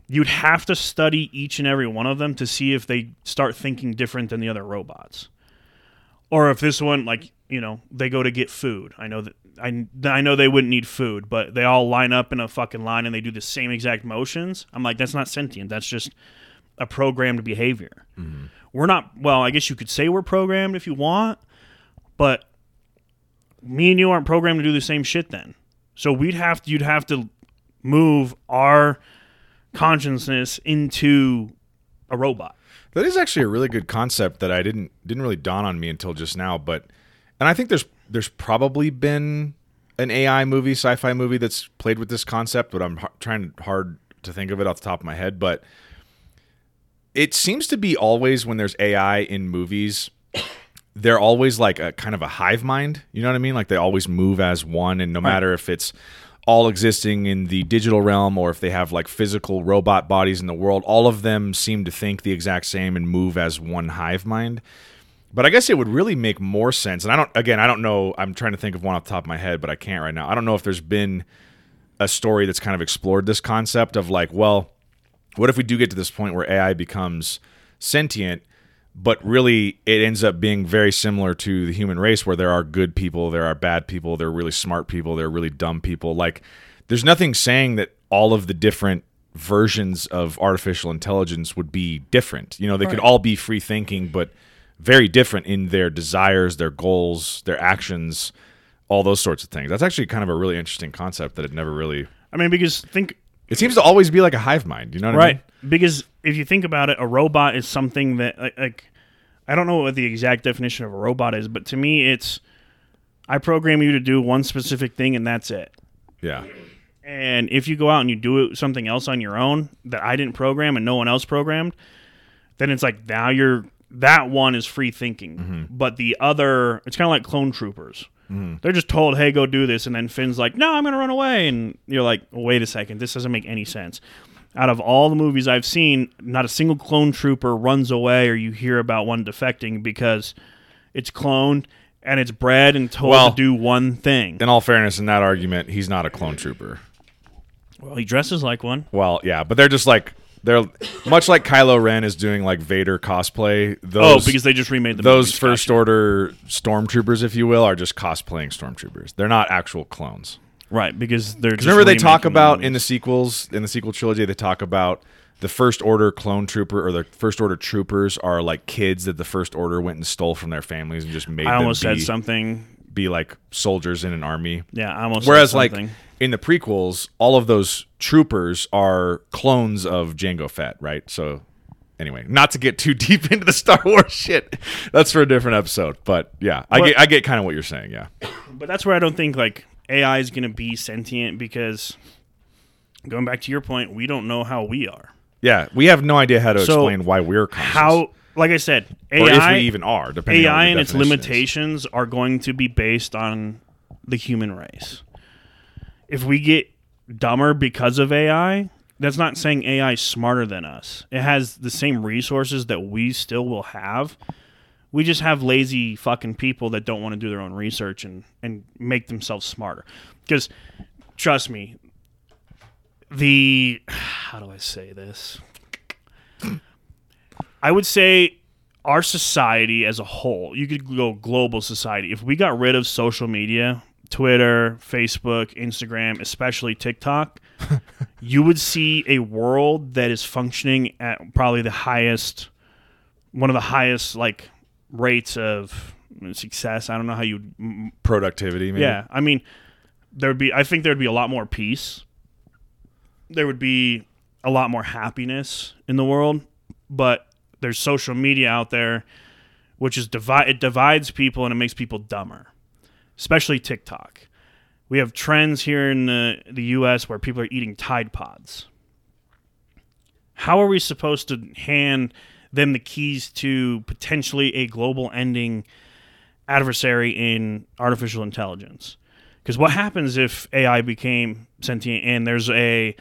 you'd have to study each and every one of them to see if they start thinking different than the other robots. Or if this one, like, you know, they go to get food. I know that I know they wouldn't need food, but they all line up in a fucking line and they do the same exact motions. I'm like, that's not sentient. That's just a programmed behavior. Mm-hmm. We're not, well, I guess you could say we're programmed if you want, but me and you aren't programmed to do the same shit then. So you'd have to move our consciousness into a robot. That is actually a really good concept that I didn't really dawn on me until just now, but, and I think there's probably been an AI movie, sci-fi movie that's played with this concept, but I'm trying hard to think of it off the top of my head, but it seems to be always when there's AI in movies, they're always like a kind of a hive mind. You know what I mean? Like they always move as one, and no matter if it's all existing in the digital realm or if they have like physical robot bodies in the world, all of them seem to think the exact same and move as one hive mind. But I guess it would really make more sense. And I don't know. I'm trying to think of one off the top of my head, but I can't right now. I don't know if there's been a story that's kind of explored this concept of like, well, what if we do get to this point where AI becomes sentient, but really it ends up being very similar to the human race where there are good people, there are bad people, there are really smart people, there are really dumb people. Like, there's nothing saying that all of the different versions of artificial intelligence would be different. You know, they could all be free thinking, but very different in their desires, their goals, their actions, all those sorts of things. That's actually kind of a really interesting concept that it never really... I mean, because it seems to always be like a hive mind, you know what I mean? Right, because if you think about it, a robot is something that, like, I don't know what the exact definition of a robot is, but to me it's, I program you to do one specific thing and that's it. Yeah. And if you go out and you do something else on your own that I didn't program and no one else programmed, then it's like, now that one is free thinking. Mm-hmm. But the other, it's kind of like clone troopers. Mm. They're just told, hey, go do this, and then Finn's like, no, I'm going to run away, and you're like, wait a second, this doesn't make any sense. Out of all the movies I've seen, not a single clone trooper runs away or you hear about one defecting because it's cloned and it's bred and told to do one thing. In all fairness, in that argument, he's not a clone trooper. Well, he dresses like one. Well, yeah, but they're just like... They're much like Kylo Ren is doing like Vader cosplay. Because they just remade those First Order stormtroopers, if you will, are just cosplaying stormtroopers. They're not actual clones, right? Because they're. Just remember, they talk about in the sequel trilogy, they talk about the First Order clone trooper or the First Order troopers are like kids that the First Order went and stole from their families and just made. I almost said something be like soldiers in an army. Yeah, I almost. Whereas like in the prequels, all of those troopers are clones of Jango Fett, right? So anyway, not to get too deep into the Star Wars shit. That's for a different episode. But yeah, I get kind of what you're saying. Yeah, but that's where I don't think like AI is going to be sentient, because going back to your point, we don't know how we are. Yeah, we have no idea how to explain why we're conscious. How, like I said, AI, or if we even are, depending AI on what the and its limitations is. Are going to be based on the human race. If we get dumber because of AI, that's not saying AI is smarter than us. It has the same resources that we still will have. We just have lazy fucking people that don't want to do their own research and make themselves smarter. Because, trust me, how do I say this? I would say our society as a whole, you could go global society. If we got rid of social media, Twitter, Facebook, Instagram, especially TikTok, you would see a world that is functioning at probably one of the highest like rates of success. I don't know how you productivity. Maybe. Yeah, I mean, I think there'd be a lot more peace. There would be a lot more happiness in the world, but there's social media out there, which is it divides people and it makes people dumber, especially TikTok. We have trends here in the U.S. where people are eating Tide Pods. How are we supposed to hand them the keys to potentially a global ending adversary in artificial intelligence? Because what happens if AI became sentient and there's the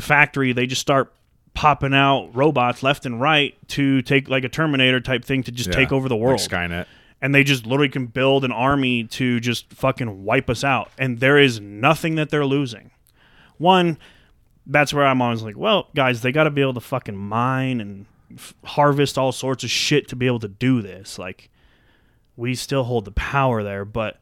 factory, they just start popping out robots left and right to take like a Terminator type thing to just take over the world. Like Skynet. And they just literally can build an army to just fucking wipe us out. And there is nothing that they're losing. One, that's where I'm always like, well, guys, they got to be able to fucking mine and harvest all sorts of shit to be able to do this. Like, we still hold the power there, but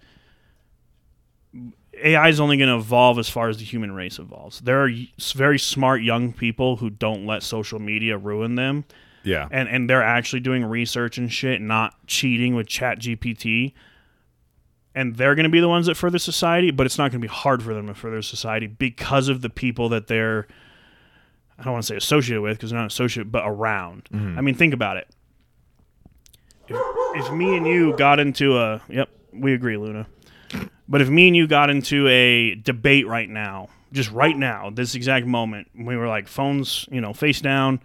AI is only going to evolve as far as the human race evolves. There are very smart young people who don't let social media ruin them. Yeah. And they're actually doing research and shit, not cheating with ChatGPT. And they're going to be the ones that further society, but it's not going to be hard for them to further society because of the people that they're, I don't want to say associated with, because they're not associated, but around. Mm-hmm. I mean, think about it. If me and you got into a... Yep, we agree, Luna. But if me and you got into a debate right now, just right now, this exact moment, we were like phones, face down,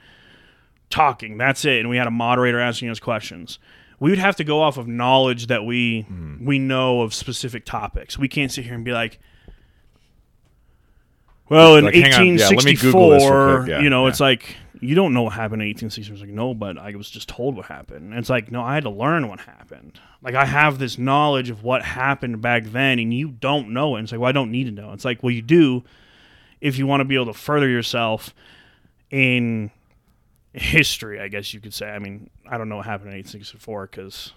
talking, that's it, and we had a moderator asking us questions, we would have to go off of knowledge that we know of specific topics. We can't sit here and be like, well, in 1864, it's like, you don't know what happened in 1864. It's like, no, but I was just told what happened. And it's like, no, I had to learn what happened. Like, I have this knowledge of what happened back then, and you don't know it. And it's like, well, I don't need to know. It's like, well, you do if you want to be able to further yourself in history, I guess you could say. I mean, I don't know what happened in 1864 because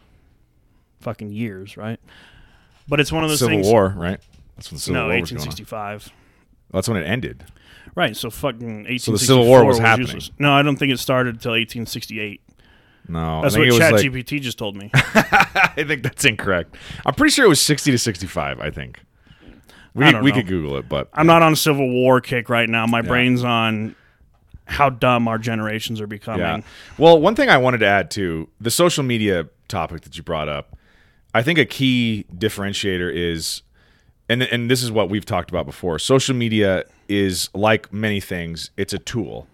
fucking years, right? But it's one of those things. Civil War, right? That's when the Civil War was going on. No, 1865. That's when it ended. Right, so fucking 1864. So the Civil War was happening. Useless. No, I don't think it started until 1868. No. That's what ChatGPT just told me. I think that's incorrect. I'm pretty sure it was 60 to 65, I think. We could Google it, but... I'm not on a Civil War kick right now. My brain's on how dumb our generations are becoming. Yeah. Well, one thing I wanted to add, too, the social media topic that you brought up, I think a key differentiator is... And this is what we've talked about before. Social media is, like many things, it's a tool.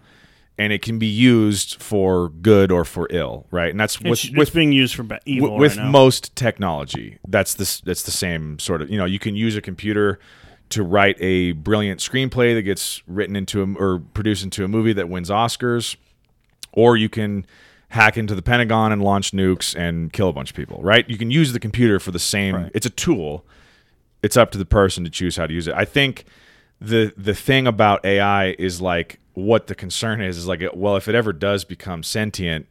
And it can be used for good or for ill, right? And that's it's being used for evil with right now. Most technology. That's the same sort of... you can use a computer to write a brilliant screenplay that gets written into or produced into a movie that wins Oscars. Or you can hack into the Pentagon and launch nukes and kill a bunch of people, right? You can use the computer for the same... Right. It's a tool. It's up to the person to choose how to use it. I think the thing about AI is like what the concern is like, well, if it ever does become sentient,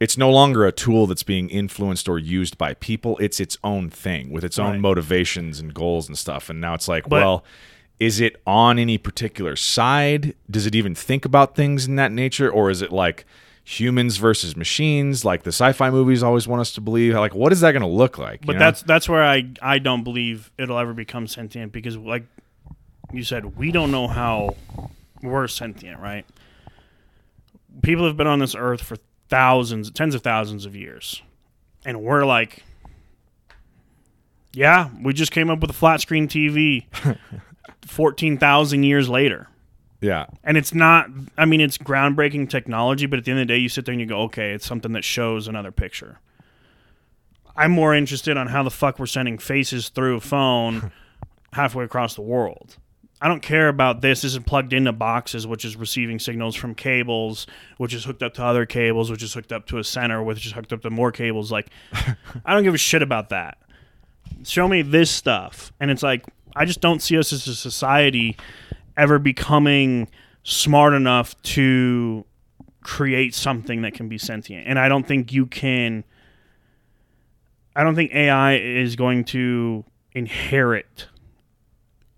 it's no longer a tool that's being influenced or used by people. It's its own thing with its own motivations and goals and stuff. And now it's like, well, is it on any particular side? Does it even think about things in that nature? Or is it like... humans versus machines, like the sci-fi movies always want us to believe. Like, what is that going to look like? But that's where I don't believe it'll ever become sentient, because like you said, we don't know how we're sentient, right? People have been on this earth for thousands, tens of thousands of years. And we're like, yeah, we just came up with a flat screen TV 14,000 years later. Yeah. And it's not, I mean, it's groundbreaking technology, but at the end of the day, you sit there and you go, okay, it's something that shows another picture. I'm more interested on how the fuck we're sending faces through a phone halfway across the world. I don't care about this. This is plugged into boxes, which is receiving signals from cables, which is hooked up to other cables, which is hooked up to a center, which is hooked up to more cables. Like, I don't give a shit about that. Show me this stuff. And it's like, I just don't see us as a society ever becoming smart enough to create something that can be sentient. And I don't think you can... I don't think AI is going to inherit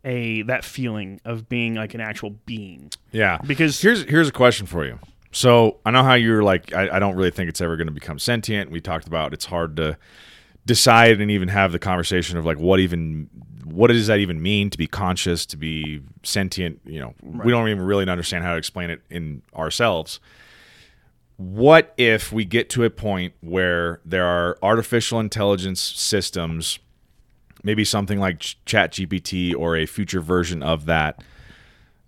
that feeling of being like an actual being. Yeah. Because here's a question for you. So I know how you're like, I don't really think it's ever going to become sentient. We talked about it's hard to decide and even have the conversation of like what does that even mean to be conscious, to be sentient? You know, right. We don't even really understand how to explain it in ourselves. What if we get to a point where there are artificial intelligence systems, maybe something like ChatGPT or a future version of that,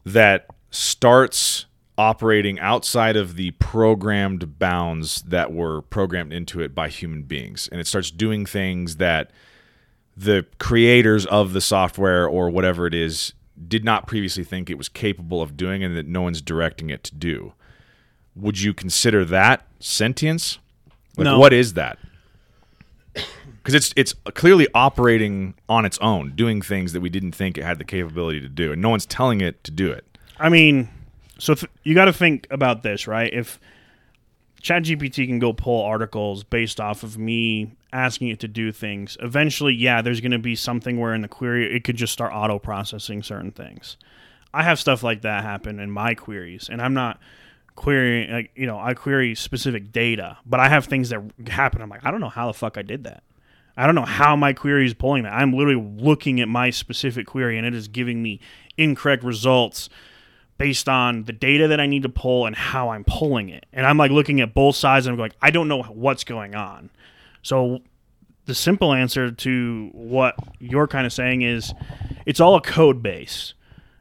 that starts operating outside of the programmed bounds that were programmed into it by human beings. And it starts doing things that the creators of the software or whatever it is did not previously think it was capable of doing and that no one's directing it to do. Would you consider that sentience? Like, no. What is that? Because it's clearly operating on its own, doing things that we didn't think it had the capability to do, and no one's telling it to do it. I mean, so you got to think about this, right? If ChatGPT can go pull articles based off of me asking it to do things, eventually, yeah, there's going to be something where in the query it could just start auto-processing certain things. I have stuff like that happen in my queries, and I'm not querying, like, you know, I query specific data, but I have things that happen. I'm like, I don't know how the fuck I did that. I don't know how my query is pulling that. I'm literally looking at my specific query, and it is giving me incorrect results based on the data that I need to pull and how I'm pulling it. And I'm like looking at both sides, and I'm going, I don't know what's going on. So the simple answer to what you're kind of saying is it's all a code base.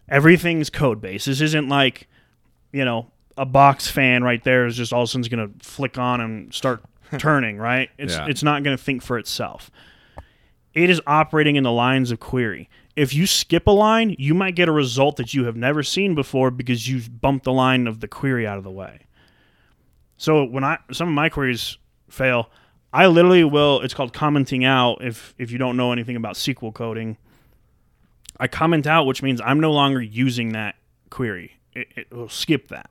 Everything's code base. This isn't like, you know, a box fan right there is just all of a sudden going to flick on and start turning, right? It's not going to think for itself. It is operating in the lines of query. If you skip a line, you might get a result that you have never seen before because you bumped the line of the query out of the way. So when some of my queries fail, I literally will, it's called commenting out. If you don't know anything about SQL coding, I comment out, which means I'm no longer using that query. It will skip that.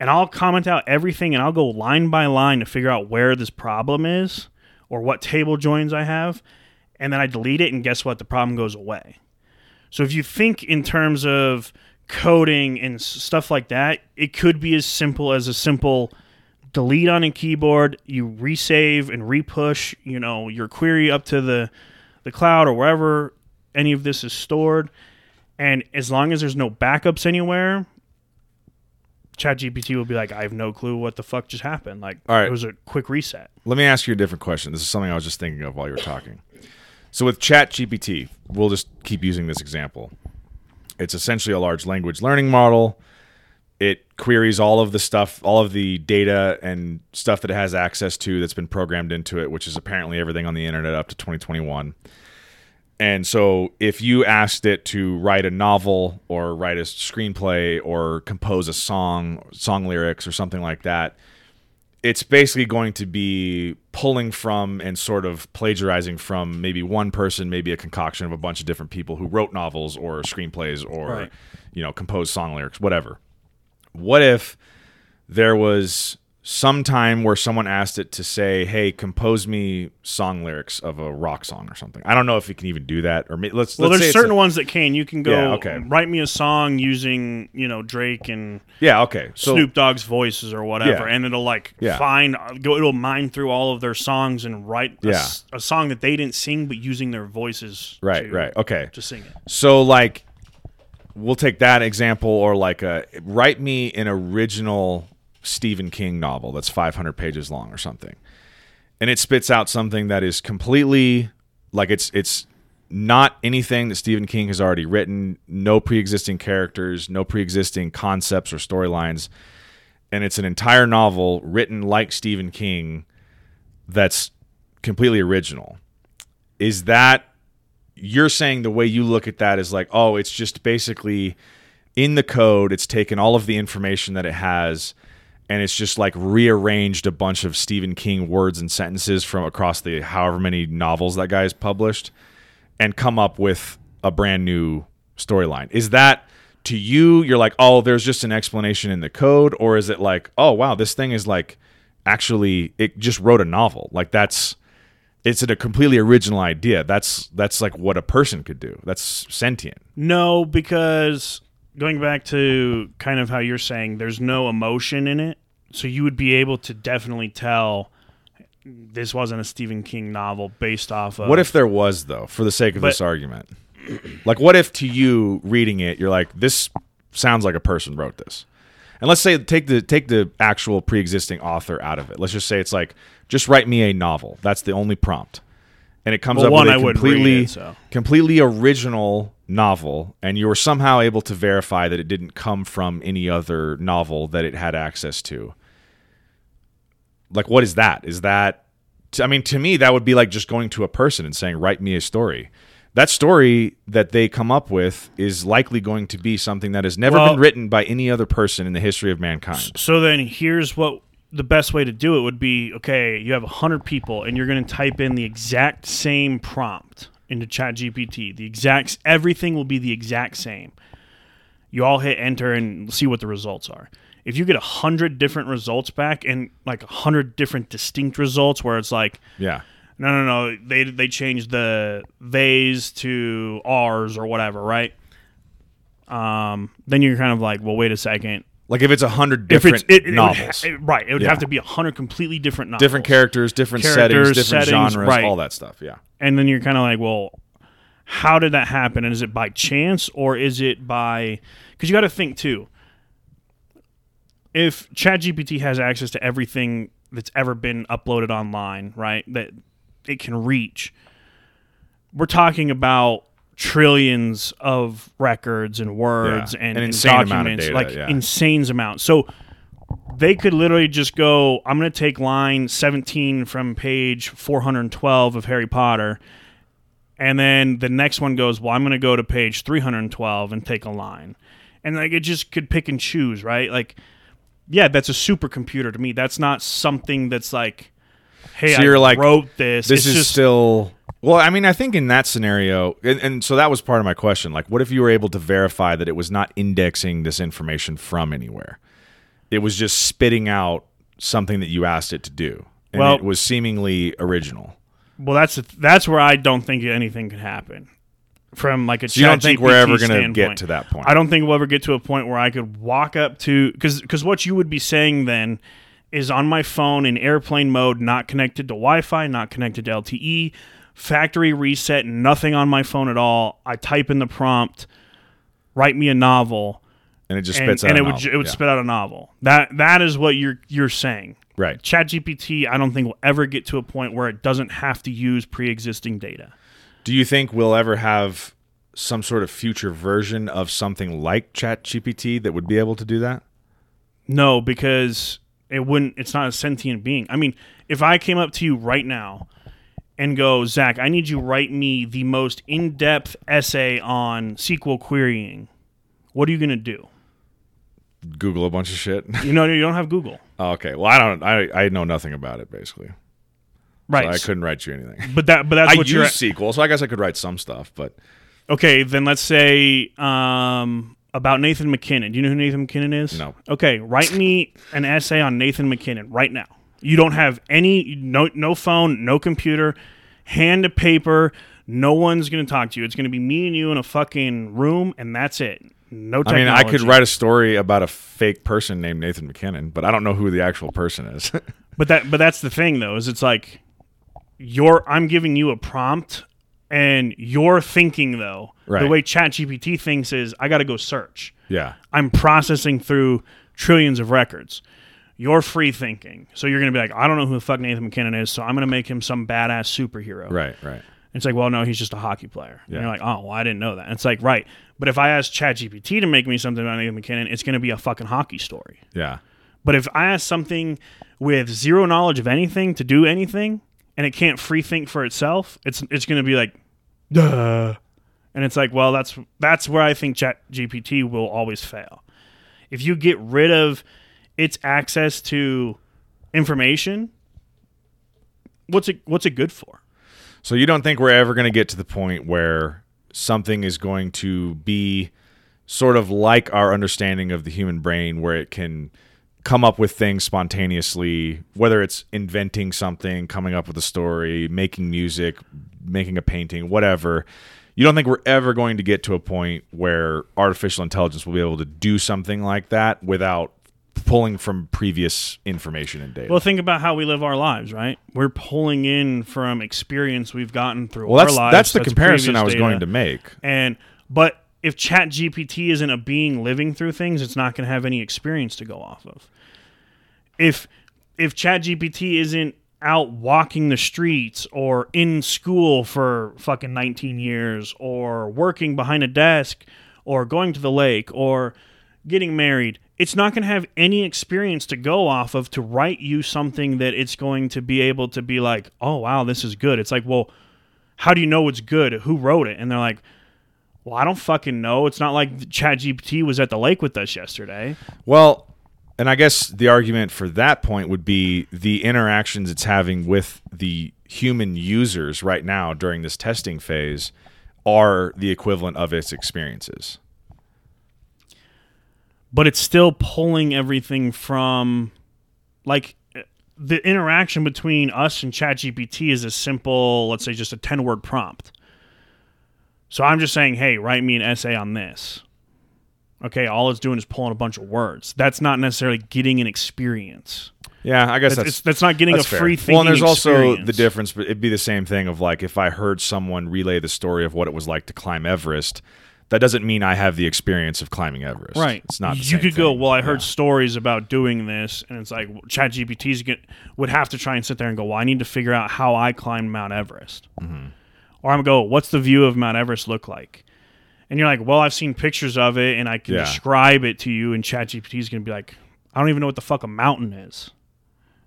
And I'll comment out everything, and I'll go line by line to figure out where this problem is or what table joins I have. And then I delete it, and guess what? The problem goes away. So if you think in terms of coding and stuff like that, it could be as simple as a simple delete on a keyboard. You resave and repush, you know, your query up to the cloud or wherever any of this is stored. And as long as there's no backups anywhere, ChatGPT will be like, I have no clue what the fuck just happened. Like, all right, it was a quick reset. Let me ask you a different question. This is something I was just thinking of while you were talking. So with ChatGPT, we'll just keep using this example. It's essentially a large language learning model. It queries all of the stuff, all of the data and stuff that it has access to that's been programmed into it, which is apparently everything on the internet up to 2021. And so if you asked it to write a novel or write a screenplay or compose a song lyrics or something like that, it's basically going to be pulling from and sort of plagiarizing from maybe one person, maybe a concoction of a bunch of different people who wrote novels or screenplays or, right, you know, composed song lyrics, whatever. What if there was sometime where someone asked it to say, hey, compose me song lyrics of a rock song or something. I don't know if you can even do that. Or let's there's certain ones that can. You can go write me a song using, you know, Drake and Snoop Dogg's voices or whatever, and it'll like it'll mine through all of their songs and write a song that they didn't sing but using their voices to sing it. So like we'll take that example, or like write me an original Stephen King novel that's 500 pages long or something, and it spits out something that is completely like it's not anything that Stephen King has already written. No pre-existing characters, no pre-existing concepts or storylines, and it's an entire novel written like Stephen King that's completely original. Is that you're saying the way you look at that is like, oh, it's just basically in the code, it's taken all of the information that it has and it's just like rearranged a bunch of Stephen King words and sentences from across the however many novels that guy has published and come up with a brand new storyline. Is that to you, you're like, oh, there's just an explanation in the code? Or is it like, oh, wow, this thing is like actually, it just wrote a novel. Like it's a completely original idea. That's like what a person could do. That's sentient. No, because going back to kind of how you're saying, there's no emotion in it, so you would be able to definitely tell this wasn't a Stephen King novel based off of... What if there was, though, for the sake of this argument? Like, what if to you, reading it, you're like, this sounds like a person wrote this. And let's say, take the actual pre-existing author out of it. Let's just say it's like, just write me a novel. That's the only prompt. And it comes up with a completely original novel, and you were somehow able to verify that it didn't come from any other novel that it had access to. Like, what is that? Is that... I mean, to me, that would be like just going to a person and saying, write me a story. That story that they come up with is likely going to be something that has never been written by any other person in the history of mankind. So then here's what... The best way to do it would be, okay, you have 100 people and you're going to type in the exact same prompt into ChatGPT. Everything will be the exact same. You all hit enter and see what the results are. If you get 100 different results back and like 100 different distinct results where it's like, yeah, no, they changed the theys to ours or whatever, right? Then you're kind of like, well, wait a second. Like if it's 100 different novels. It would have to be 100 completely different novels. Different characters, different settings, genres, all that stuff, yeah. And then you're kind of like, well, how did that happen? And is it by chance or is it by... Because you got to think too. If ChatGPT has access to everything that's ever been uploaded online, right, that it can reach, we're talking about trillions of records and words and documents, amount of data, insane amounts. So they could literally just go, I'm going to take line 17 from page 412 of Harry Potter, and then the next one goes, well, I'm going to go to page 312 and take a line. And like it just could pick and choose, right? Like, yeah, that's a supercomputer to me. That's not something that's like, hey, so I wrote this. This is still... Well, I mean, I think in that scenario, and so that was part of my question. Like, what if you were able to verify that it was not indexing this information from anywhere? It was just spitting out something that you asked it to do, and it was seemingly original. Well, that's where I don't think anything could happen from like a. So you don't think we're ever going to get to that point? I don't think we'll ever get to a point where I could walk up to because what you would be saying then is on my phone in airplane mode, not connected to Wi-Fi, not connected to LTE. Factory reset, nothing on my phone at all. I type in the prompt, write me a novel, and it just spits out. And it would spit out a novel. That is what you're saying, right? ChatGPT, I don't think will ever get to a point where it doesn't have to use pre-existing data. Do you think we'll ever have some sort of future version of something like ChatGPT that would be able to do that? No, because it wouldn't. It's not a sentient being. I mean, if I came up to you right now and go, Zach, I need you to write me the most in-depth essay on SQL querying, what are you going to do? Google a bunch of shit? You don't have Google. Oh, okay. Well, I know nothing about it, basically. Right. So I couldn't write you anything. But that's what you're... I use SQL, so I guess I could write some stuff, but... Okay, then let's say about Nathan McKinnon. Do you know who Nathan McKinnon is? No. Okay, write me an essay on Nathan McKinnon right now. You don't have any, no phone, no computer, hand to paper. No one's going to talk to you. It's going to be me and you in a fucking room, and that's it. No technology. I mean, I could write a story about a fake person named Nathan McKinnon, but I don't know who the actual person is. But that's the thing, though, is it's like I'm giving you a prompt, and you're thinking, though. Right. The way ChatGPT thinks is, I got to go search. Yeah. I'm processing through trillions of records. You're free thinking. So you're going to be like, I don't know who the fuck Nathan McKinnon is, so I'm going to make him some badass superhero. Right, right. It's like, well, no, he's just a hockey player. Yeah. And you're like, oh, well, I didn't know that. And it's like, right. But if I ask ChatGPT to make me something about Nathan McKinnon, it's going to be a fucking hockey story. Yeah. But if I ask something with zero knowledge of anything to do anything, and it can't free think for itself, it's going to be like, duh. And it's like, well, that's where I think ChatGPT will always fail. If you get rid of its access to information, what's it good for? So you don't think we're ever going to get to the point where something is going to be sort of like our understanding of the human brain, where it can come up with things spontaneously, whether it's inventing something, coming up with a story, making music, making a painting, whatever. You don't think we're ever going to get to a point where artificial intelligence will be able to do something like that without pulling from previous information and data? Well, think about how we live our lives, right? We're pulling in from experience we've gotten through our lives. That's the comparison I was going to make. But if ChatGPT isn't a being living through things, it's not going to have any experience to go off of. If ChatGPT isn't out walking the streets or in school for fucking 19 years or working behind a desk or going to the lake or getting married, it's not going to have any experience to go off of to write you something that it's going to be able to be like, oh, wow, this is good. It's like, well, how do you know it's good? Who wrote it? And they're like, well, I don't fucking know. It's not like ChatGPT was at the lake with us yesterday. Well, and I guess the argument for that point would be the interactions it's having with the human users right now during this testing phase are the equivalent of its experiences. But it's still pulling everything from, like, the interaction between us and ChatGPT is a simple, let's say, just a 10-word prompt. So I'm just saying, hey, write me an essay on this. Okay, all it's doing is pulling a bunch of words. That's not necessarily getting an experience. Yeah, I guess that's not getting a free thinking experience. Well, and there's also the difference, but it'd be the same thing of, like, if I heard someone relay the story of what it was like to climb Everest, that doesn't mean I have the experience of climbing Everest. Right. It's not the same thing. You could go, well, I heard stories about doing this, and it's like, well, ChatGPT would have to try and sit there and go, well, I need to figure out how I climbed Mount Everest. Mm-hmm. Or I'm going to go, what's the view of Mount Everest look like? And you're like, well, I've seen pictures of it, and I can describe it to you, and ChatGPT is going to be like, I don't even know what the fuck a mountain is.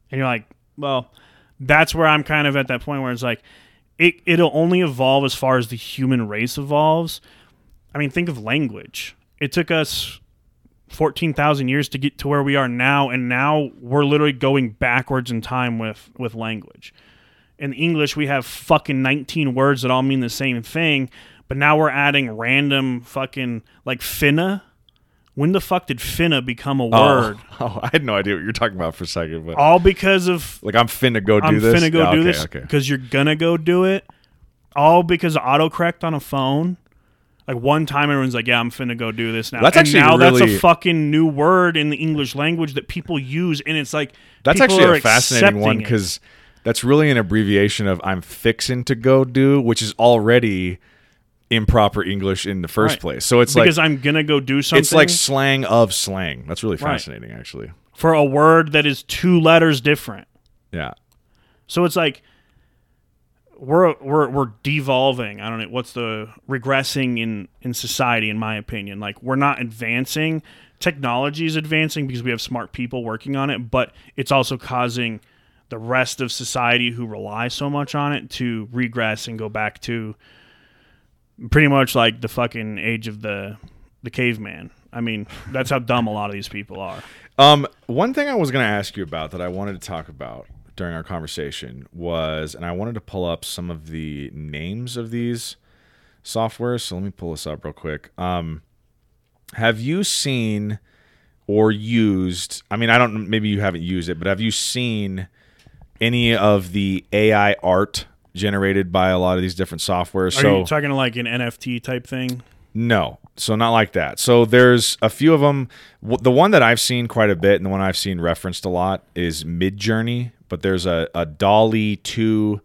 And you're like, well, that's where I'm kind of at that point where it's like, it'll only evolve as far as the human race evolves. I mean, think of language. It took us 14,000 years to get to where we are now, and now we're literally going backwards in time with language. In English, we have fucking 19 words that all mean the same thing, but now we're adding random fucking, like, finna. When the fuck did finna become a word? Oh, I had no idea what you were talking about for a second. But all because of... Like, I'm finna go do this? I'm finna go do this because you're gonna go do it. All because of autocorrect on a phone. Like, one time everyone's like, yeah, I'm finna go do this now. That's a fucking new word in the English language that people use, and it's like, that's actually a fascinating one, because that's really an abbreviation of I'm fixin' to go do, which is already improper English in the first place. So it's because I'm gonna go do something. It's like slang of slang. That's really fascinating, actually. For a word that is 2 letters different. Yeah. So it's like, we're devolving. I don't know regressing in society, in my opinion. Like, we're not advancing. Technology is advancing because we have smart people working on it, but it's also causing the rest of society who rely so much on it to regress and go back to pretty much like the fucking age of the caveman. I mean, that's how dumb a lot of these people are. One thing I was going to ask you about that I wanted to talk about during our conversation was, and I wanted to pull up some of the names of these softwares, so let me pull this up real quick. Have you seen or used, I mean, I don't, maybe you haven't used it, but have you seen any of the AI art generated by a lot of these different softwares? Are you talking like an NFT type thing? No. So not like that. So there's a few of them. The one that I've seen quite a bit and the one I've seen referenced a lot is Midjourney, but there's a DALL-E 2,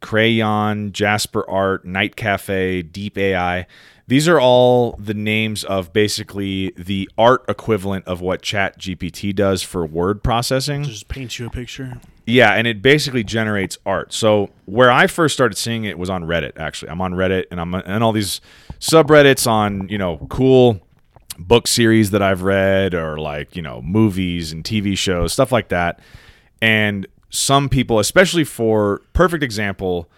Crayon, Jasper Art, Night Cafe, Deep AI. These are all the names of basically the art equivalent of what ChatGPT does for word processing. Just paints you a picture. Yeah, and it basically generates art. So where I first started seeing it was on Reddit, actually. I'm on Reddit, and I'm on all these subreddits on, you know, cool book series that I've read or, like, you know, movies and TV shows, stuff like that. And some people, especially for, perfect example,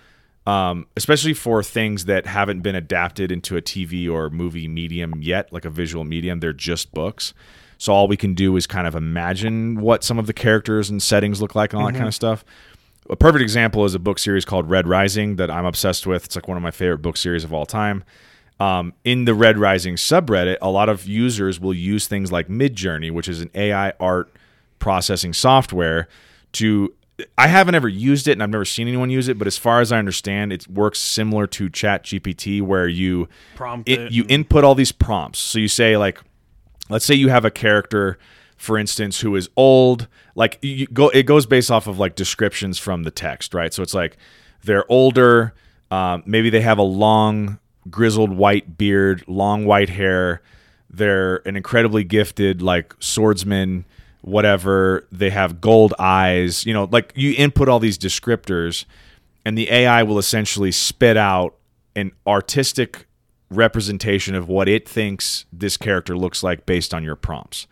especially for things that haven't been adapted into a TV or movie medium yet, like a visual medium, they're just books. So all we can do is kind of imagine what some of the characters and settings look like and all that kind of stuff. A perfect example is a book series called Red Rising that I'm obsessed with. It's like one of my favorite book series of all time. In the Red Rising subreddit, a lot of users will use things like Midjourney, which is an AI art processing software to... I haven't ever used it and I've never seen anyone use it, but as far as I understand, it works similar to ChatGPT where you you input all these prompts. So you say, like, let's say you have a character, for instance, who is old. Like, you go, it goes based off of like descriptions from the text, right? So it's like they're older, maybe they have a long grizzled white beard, long white hair. They're an incredibly gifted like swordsman, whatever, they have gold eyes, you know, like you input all these descriptors and the AI will essentially spit out an artistic representation of what it thinks this character looks like based on your prompts.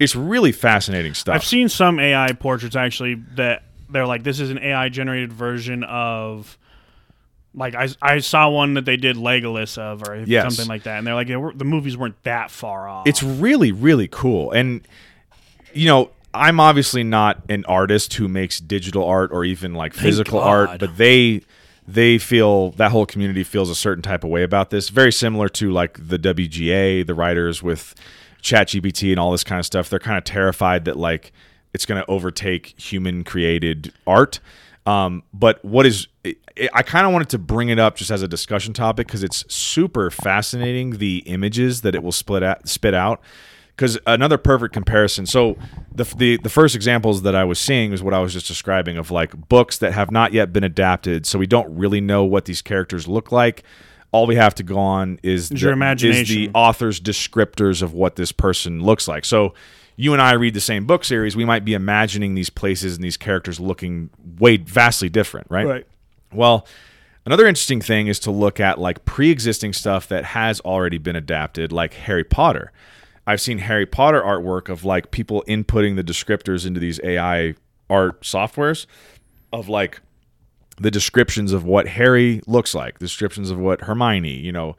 It's really fascinating stuff. I've seen some AI portraits actually that they're like, this is an AI generated version of, like, I saw one that they did Legolas of or something like that. And they're like, the movies weren't that far off. It's really, really cool. And, you know, I'm obviously not an artist who makes digital art or even like physical art, but they feel, that whole community feels a certain type of way about this. Very similar to like the WGA, the writers with ChatGPT and all this kind of stuff. They're kind of terrified that like it's going to overtake human created art. But what is, I kind of wanted to bring it up just as a discussion topic because it's super fascinating, the images that it will spit out. Because another perfect comparison, so the first examples that I was seeing is what I was just describing of like books that have not yet been adapted, so we don't really know what these characters look like. All we have to go on is the author's descriptors of what this person looks like. So you and I read the same book series, we might be imagining these places and these characters looking vastly different, right? Right. Well, another interesting thing is to look at like pre-existing stuff that has already been adapted, like Harry Potter. I've seen Harry Potter artwork of like people inputting the descriptors into these AI art softwares of like the descriptions of what Harry looks like, descriptions of what Hermione, you know,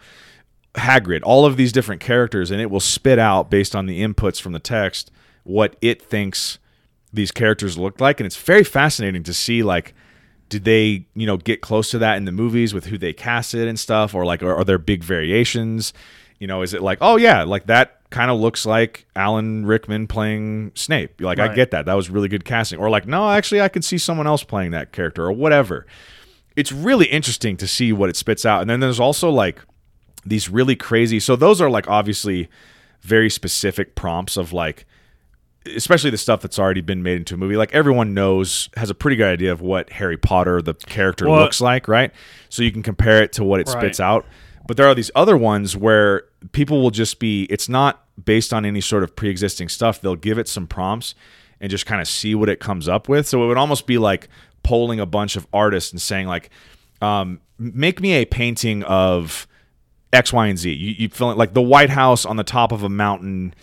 Hagrid, all of these different characters, and it will spit out based on the inputs from the text what it thinks these characters look like. And it's very fascinating to see, like, did they, you know, get close to that in the movies with who they casted and stuff, or like are there big variations? You know, is it like, oh yeah, like that kind of looks like Alan Rickman playing Snape. Like, right. I get that. That was really good casting. Or like, no, actually I could see someone else playing that character or whatever. It's really interesting to see what it spits out. And then there's also like these really crazy. So those are like obviously very specific prompts of like, especially the stuff that's already been made into a movie. Like everyone knows, has a pretty good idea of what Harry Potter, the character, looks like, right? So you can compare it to what it spits out. But there are these other ones where people will just be, it's not based on any sort of pre-existing stuff. They'll give it some prompts and just kind of see what it comes up with. So it would almost be like polling a bunch of artists and saying like, make me a painting of X, Y, and Z. You feel like the White House on the top of a mountain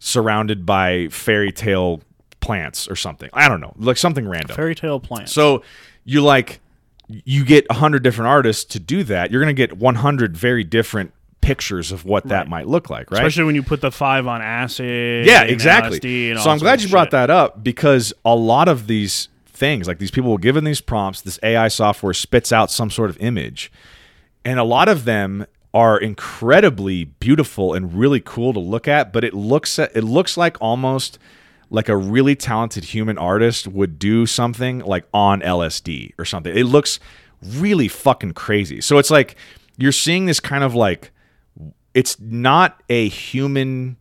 surrounded by fairy tale plants or something. I don't know, like something random. Fairy tale plants. So you like... You get 100 different artists to do that. You're going to get 100 very different pictures of what that might look like, right? Especially when you put the 5 on acid. Yeah, and exactly. LSD and so I'm glad you brought that up because a lot of these things, like these people were given these prompts, this AI software spits out some sort of image. And a lot of them are incredibly beautiful and really cool to look at, but it looks like almost like a really talented human artist would do something like on LSD or something. It looks really fucking crazy. So it's like you're seeing this kind of like, it's not a human,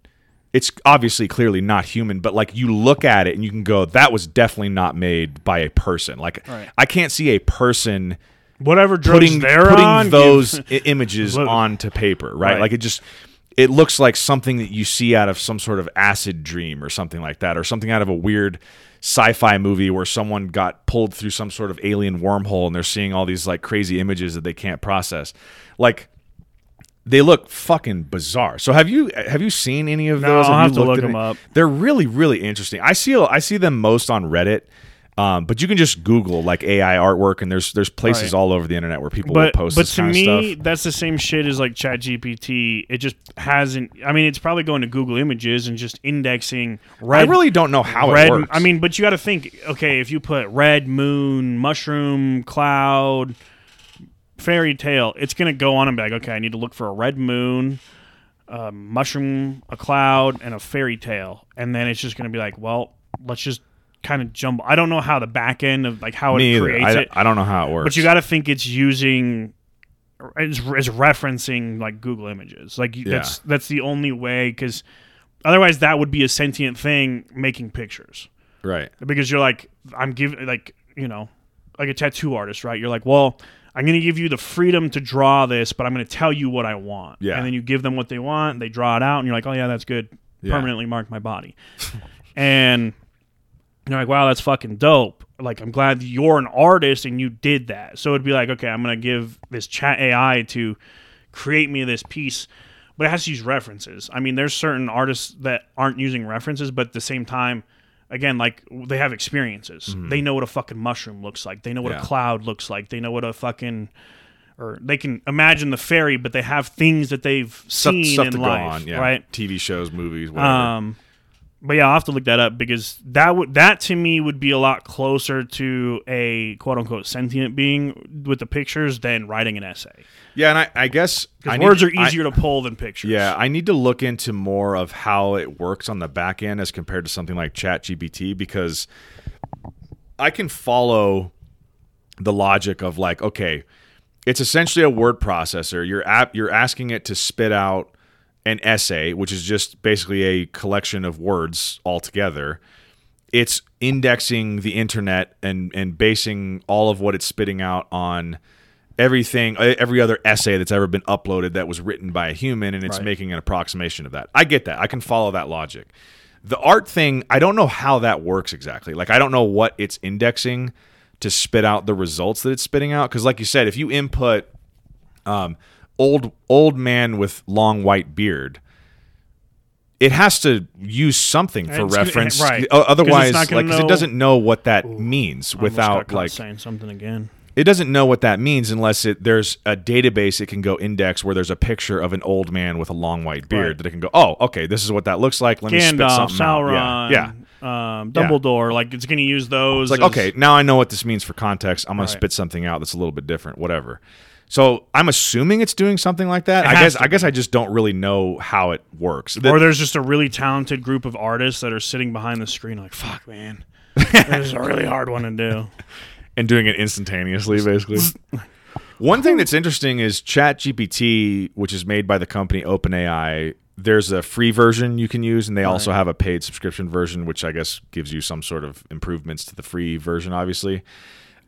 it's obviously clearly not human, but like you look at it and you can go, that was definitely not made by a person. Like right. I can't see a person whatever putting those images onto paper, right? Like it looks like something that you see out of some sort of acid dream or something like that, or something out of a weird sci-fi movie where someone got pulled through some sort of alien wormhole and they're seeing all these like crazy images that they can't process. Like they look fucking bizarre. So have you seen any of those? I'll have to look them up. They're really, really interesting. I see them most on Reddit. But you can just Google like AI artwork, and there's places all over the internet where people will post this kind of stuff. But to me, that's the same shit as like ChatGPT. It just hasn't. I mean, it's probably going to Google Images and just indexing. I really don't know how it works. I mean, but you got to think. Okay, if you put red moon, mushroom, cloud, fairy tale, it's gonna go on and be like, okay, I need to look for a red moon, a mushroom, a cloud, and a fairy tale, and then it's just gonna be like, well, let's just kind of jumble. I don't know how the back end of like how it creates it. I don't know how it works. But you got to think it's referencing like Google Images. Like that's the only way, because otherwise that would be a sentient thing making pictures, right? Because you're like, I'm giving like, you know, like a tattoo artist, right? You're like, well, I'm going to give you the freedom to draw this, but I'm going to tell you what I want. Yeah. And then you give them what they want, and they draw it out, and you're like, oh yeah, that's good. Yeah. Permanently mark my body. And you're like, wow, that's fucking dope. Like, I'm glad you're an artist and you did that. So it'd be like, okay, I'm going to give this chat AI to create me this piece, but it has to use references. I mean, there's certain artists that aren't using references, but at the same time, again, like, they have experiences. Mm-hmm. They know what a fucking mushroom looks like. They know what a cloud looks like. They know what a fucking... Or they can imagine the fairy, but they have things that they've seen stuff in to life. Go on, yeah. Right? TV shows, movies, whatever. But yeah, I'll have to look that up, because that to me would be a lot closer to a quote-unquote sentient being with the pictures than writing an essay. Yeah, and I guess... Because words are easier to pull than pictures. Yeah, I need to look into more of how it works on the back end as compared to something like ChatGPT, because I can follow the logic of like, okay, it's essentially a word processor. You're asking it to spit out an essay, which is just basically a collection of words altogether. It's indexing the internet and basing all of what it's spitting out on everything, every other essay that's ever been uploaded that was written by a human, and it's making an approximation of that. I get that. I can follow that logic. The art thing, I don't know how that works exactly. Like, I don't know what it's indexing to spit out the results that it's spitting out. Because like you said, if you input... old man with long white beard, it has to use something for reference. Otherwise, because it doesn't know what that means without like saying something again. It doesn't know what that means unless there's a database it can go index where there's a picture of an old man with a long white beard that it can go, oh, okay, this is what that looks like. Let me spit something out. Sauron, Dumbledore. Like, it's going to use those. It's like, okay, now I know what this means for context. I'm going to spit something out that's a little bit different, whatever. So I'm assuming it's doing something like that. I guess I just don't really know how it works. Or there's just a really talented group of artists that are sitting behind the screen like, fuck, man, this is a really hard one to do. And doing it instantaneously, basically. One thing that's interesting is ChatGPT, which is made by the company OpenAI. There's a free version you can use, and they also have a paid subscription version, which I guess gives you some sort of improvements to the free version, obviously.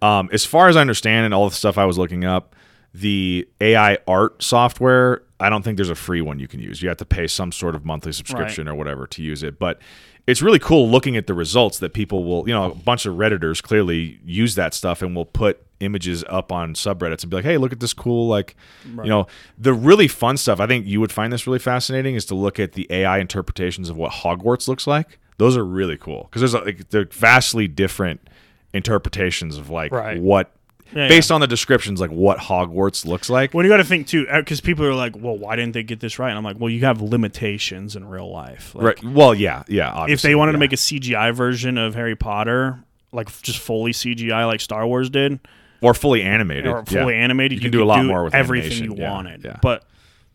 As far as I understand, and all the stuff I was looking up, the AI art software, I don't think there's a free one you can use. You have to pay some sort of monthly subscription or whatever to use it. But it's really cool looking at the results that people will, you know, a bunch of Redditors clearly use that stuff and will put images up on subreddits and be like, hey, look at this cool, like, you know, the really fun stuff. I think you would find this really fascinating is to look at the AI interpretations of what Hogwarts looks like. Those are really cool because there's like, they're vastly different interpretations of like what, based on the descriptions, like what Hogwarts looks like. Well, you got to think too, because people are like, well, why didn't they get this right? And I'm like, well, you have limitations in real life. Like, well, obviously. If they wanted to make a CGI version of Harry Potter, like just fully CGI like Star Wars did. Or fully animated. Or fully animated. You can do a lot more with everything you wanted. Yeah. But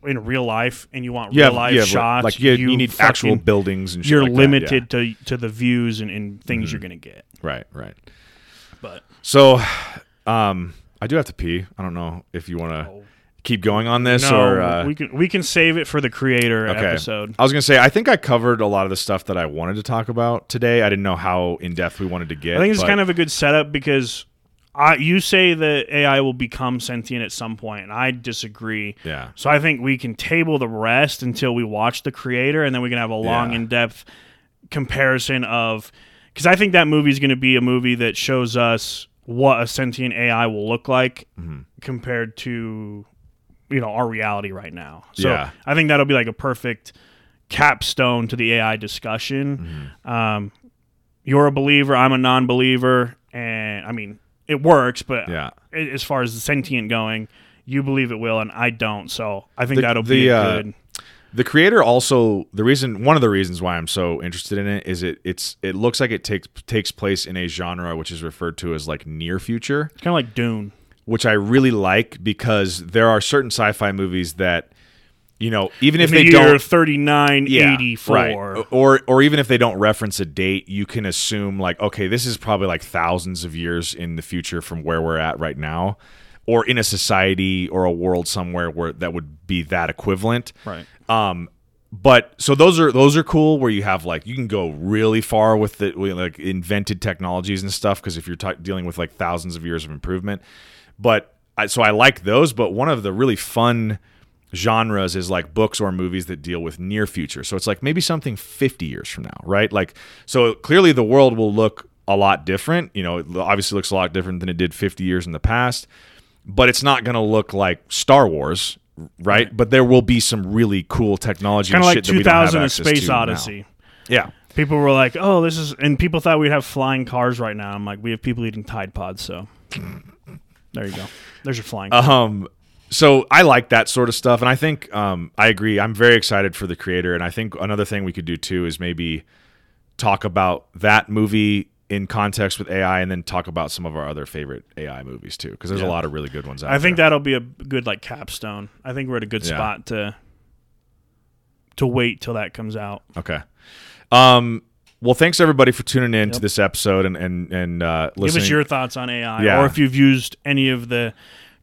in real life and you want real life shots. Like you need actual buildings and shit. You're limited to the views and things you're gonna get. Right. But so I do have to pee. I don't know if you wanna keep going on this or we can save it for the creator episode. I was gonna say I think I covered a lot of the stuff that I wanted to talk about today. I didn't know how in depth we wanted to get. I think it's kind of a good setup because you say that AI will become sentient at some point, and I disagree. Yeah. So I think we can table the rest until we watch The Creator, and then we can have a long, in-depth comparison of... Because I think that movie is going to be a movie that shows us what a sentient AI will look like compared to our reality right now. So I think that'll be like a perfect capstone to the AI discussion. You're a believer, I'm a non-believer, and I mean... It works, but as far as the sentient going, you believe it will, and I don't. So I think that'll be good. The Creator also one of the reasons why I'm so interested in it is it looks like it takes place in a genre which is referred to as like near future. It's kind of like Dune, which I really like because there are certain sci-fi movies that even if they don't 3984 or even if they don't reference a date, you can assume like, okay, this is probably like thousands of years in the future from where we're at right now, or in a society or a world somewhere where that would be that equivalent. Right. But so those are cool where you have like you can go really far with the like invented technologies and stuff because if you're dealing with like thousands of years of improvement. But so I like those. But one of the really fun genres is like books or movies that deal with near future. So it's like maybe something 50 years from now, right? Like, so clearly the world will look a lot different. It obviously looks a lot different than it did 50 years in the past, but it's not going to look like Star Wars, right? But there will be some really cool technology. Kind of like 2000 A Space Odyssey. Yeah. People were like, oh, this is, and people thought we'd have flying cars right now. I'm like, we have people eating Tide Pods. So there you go. There's your flying car. So I like that sort of stuff, and I think I agree. I'm very excited for The Creator, and I think another thing we could do too is maybe talk about that movie in context with AI and then talk about some of our other favorite AI movies too, because there's a lot of really good ones out there. I think that'll be a good like capstone. I think we're at a good spot to wait till that comes out. Okay. Well, thanks everybody for tuning in to this episode and listening. Give us your thoughts on AI or if you've used any of the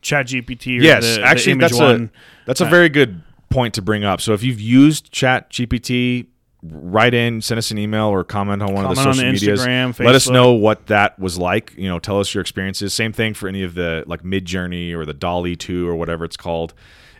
ChatGPT or the image one. That's a very good point to bring up. So if you've used ChatGPT, write in, send us an email or comment on one of the social medias. Instagram, Facebook. Let us know what that was like. Tell us your experiences. Same thing for any of the like Midjourney or the Dolly 2 or whatever it's called.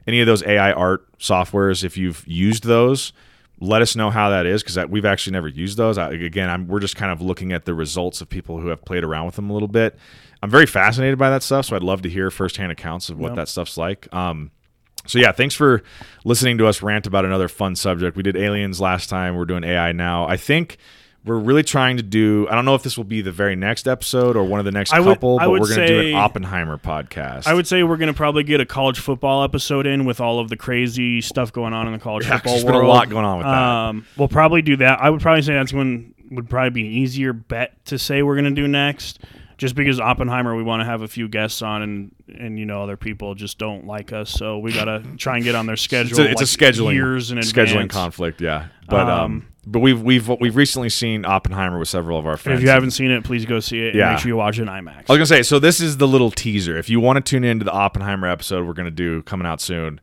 Any of those AI art softwares, if you've used those, let us know how that is because we've actually never used those. We're just kind of looking at the results of people who have played around with them a little bit. I'm very fascinated by that stuff, so I'd love to hear firsthand accounts of what that stuff's like. Thanks for listening to us rant about another fun subject. We did aliens last time. We're doing AI now. I think we're really trying to do... I don't know if this will be the very next episode or one of the next couple, but we're going to do an Oppenheimer podcast. I would say we're going to probably get a college football episode in with all of the crazy stuff going on in the college football world. There's been a lot going on with that. We'll probably do that. I would probably say that's one would probably be an easier bet to say we're going to do next. Just because Oppenheimer, we want to have a few guests on, and other people just don't like us, so we gotta try and get on their schedule. It's like a scheduling years in advance. Scheduling conflict, yeah. But but we've recently seen Oppenheimer with several of our friends. If you haven't seen it, please go see it. Yeah. And make sure you watch it in IMAX. I was gonna say, so this is the little teaser. If you want to tune into the Oppenheimer episode, we're gonna do coming out soon.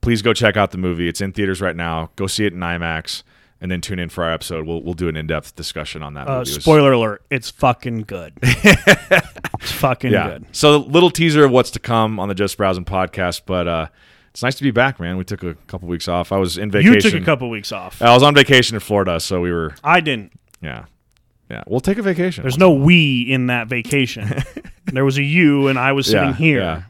Please go check out the movie. It's in theaters right now. Go see it in IMAX. And then tune in for our episode. We'll do an in-depth discussion on that movie. Spoiler alert, it's fucking good. It's fucking good. So little teaser of what's to come on the Just Browsing podcast, but it's nice to be back, man. We took a couple weeks off. I was in vacation. You took a couple weeks off. I was on vacation in Florida, so we were... I didn't. Yeah, we'll take a vacation. There's no we in that vacation. There was a you, and I was sitting here. Yeah.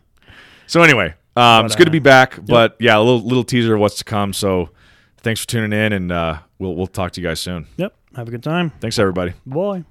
So anyway, it's good to be back, but a little teaser of what's to come, so... Thanks for tuning in, and we'll talk to you guys soon. Yep. Have a good time. Thanks, everybody. Bye.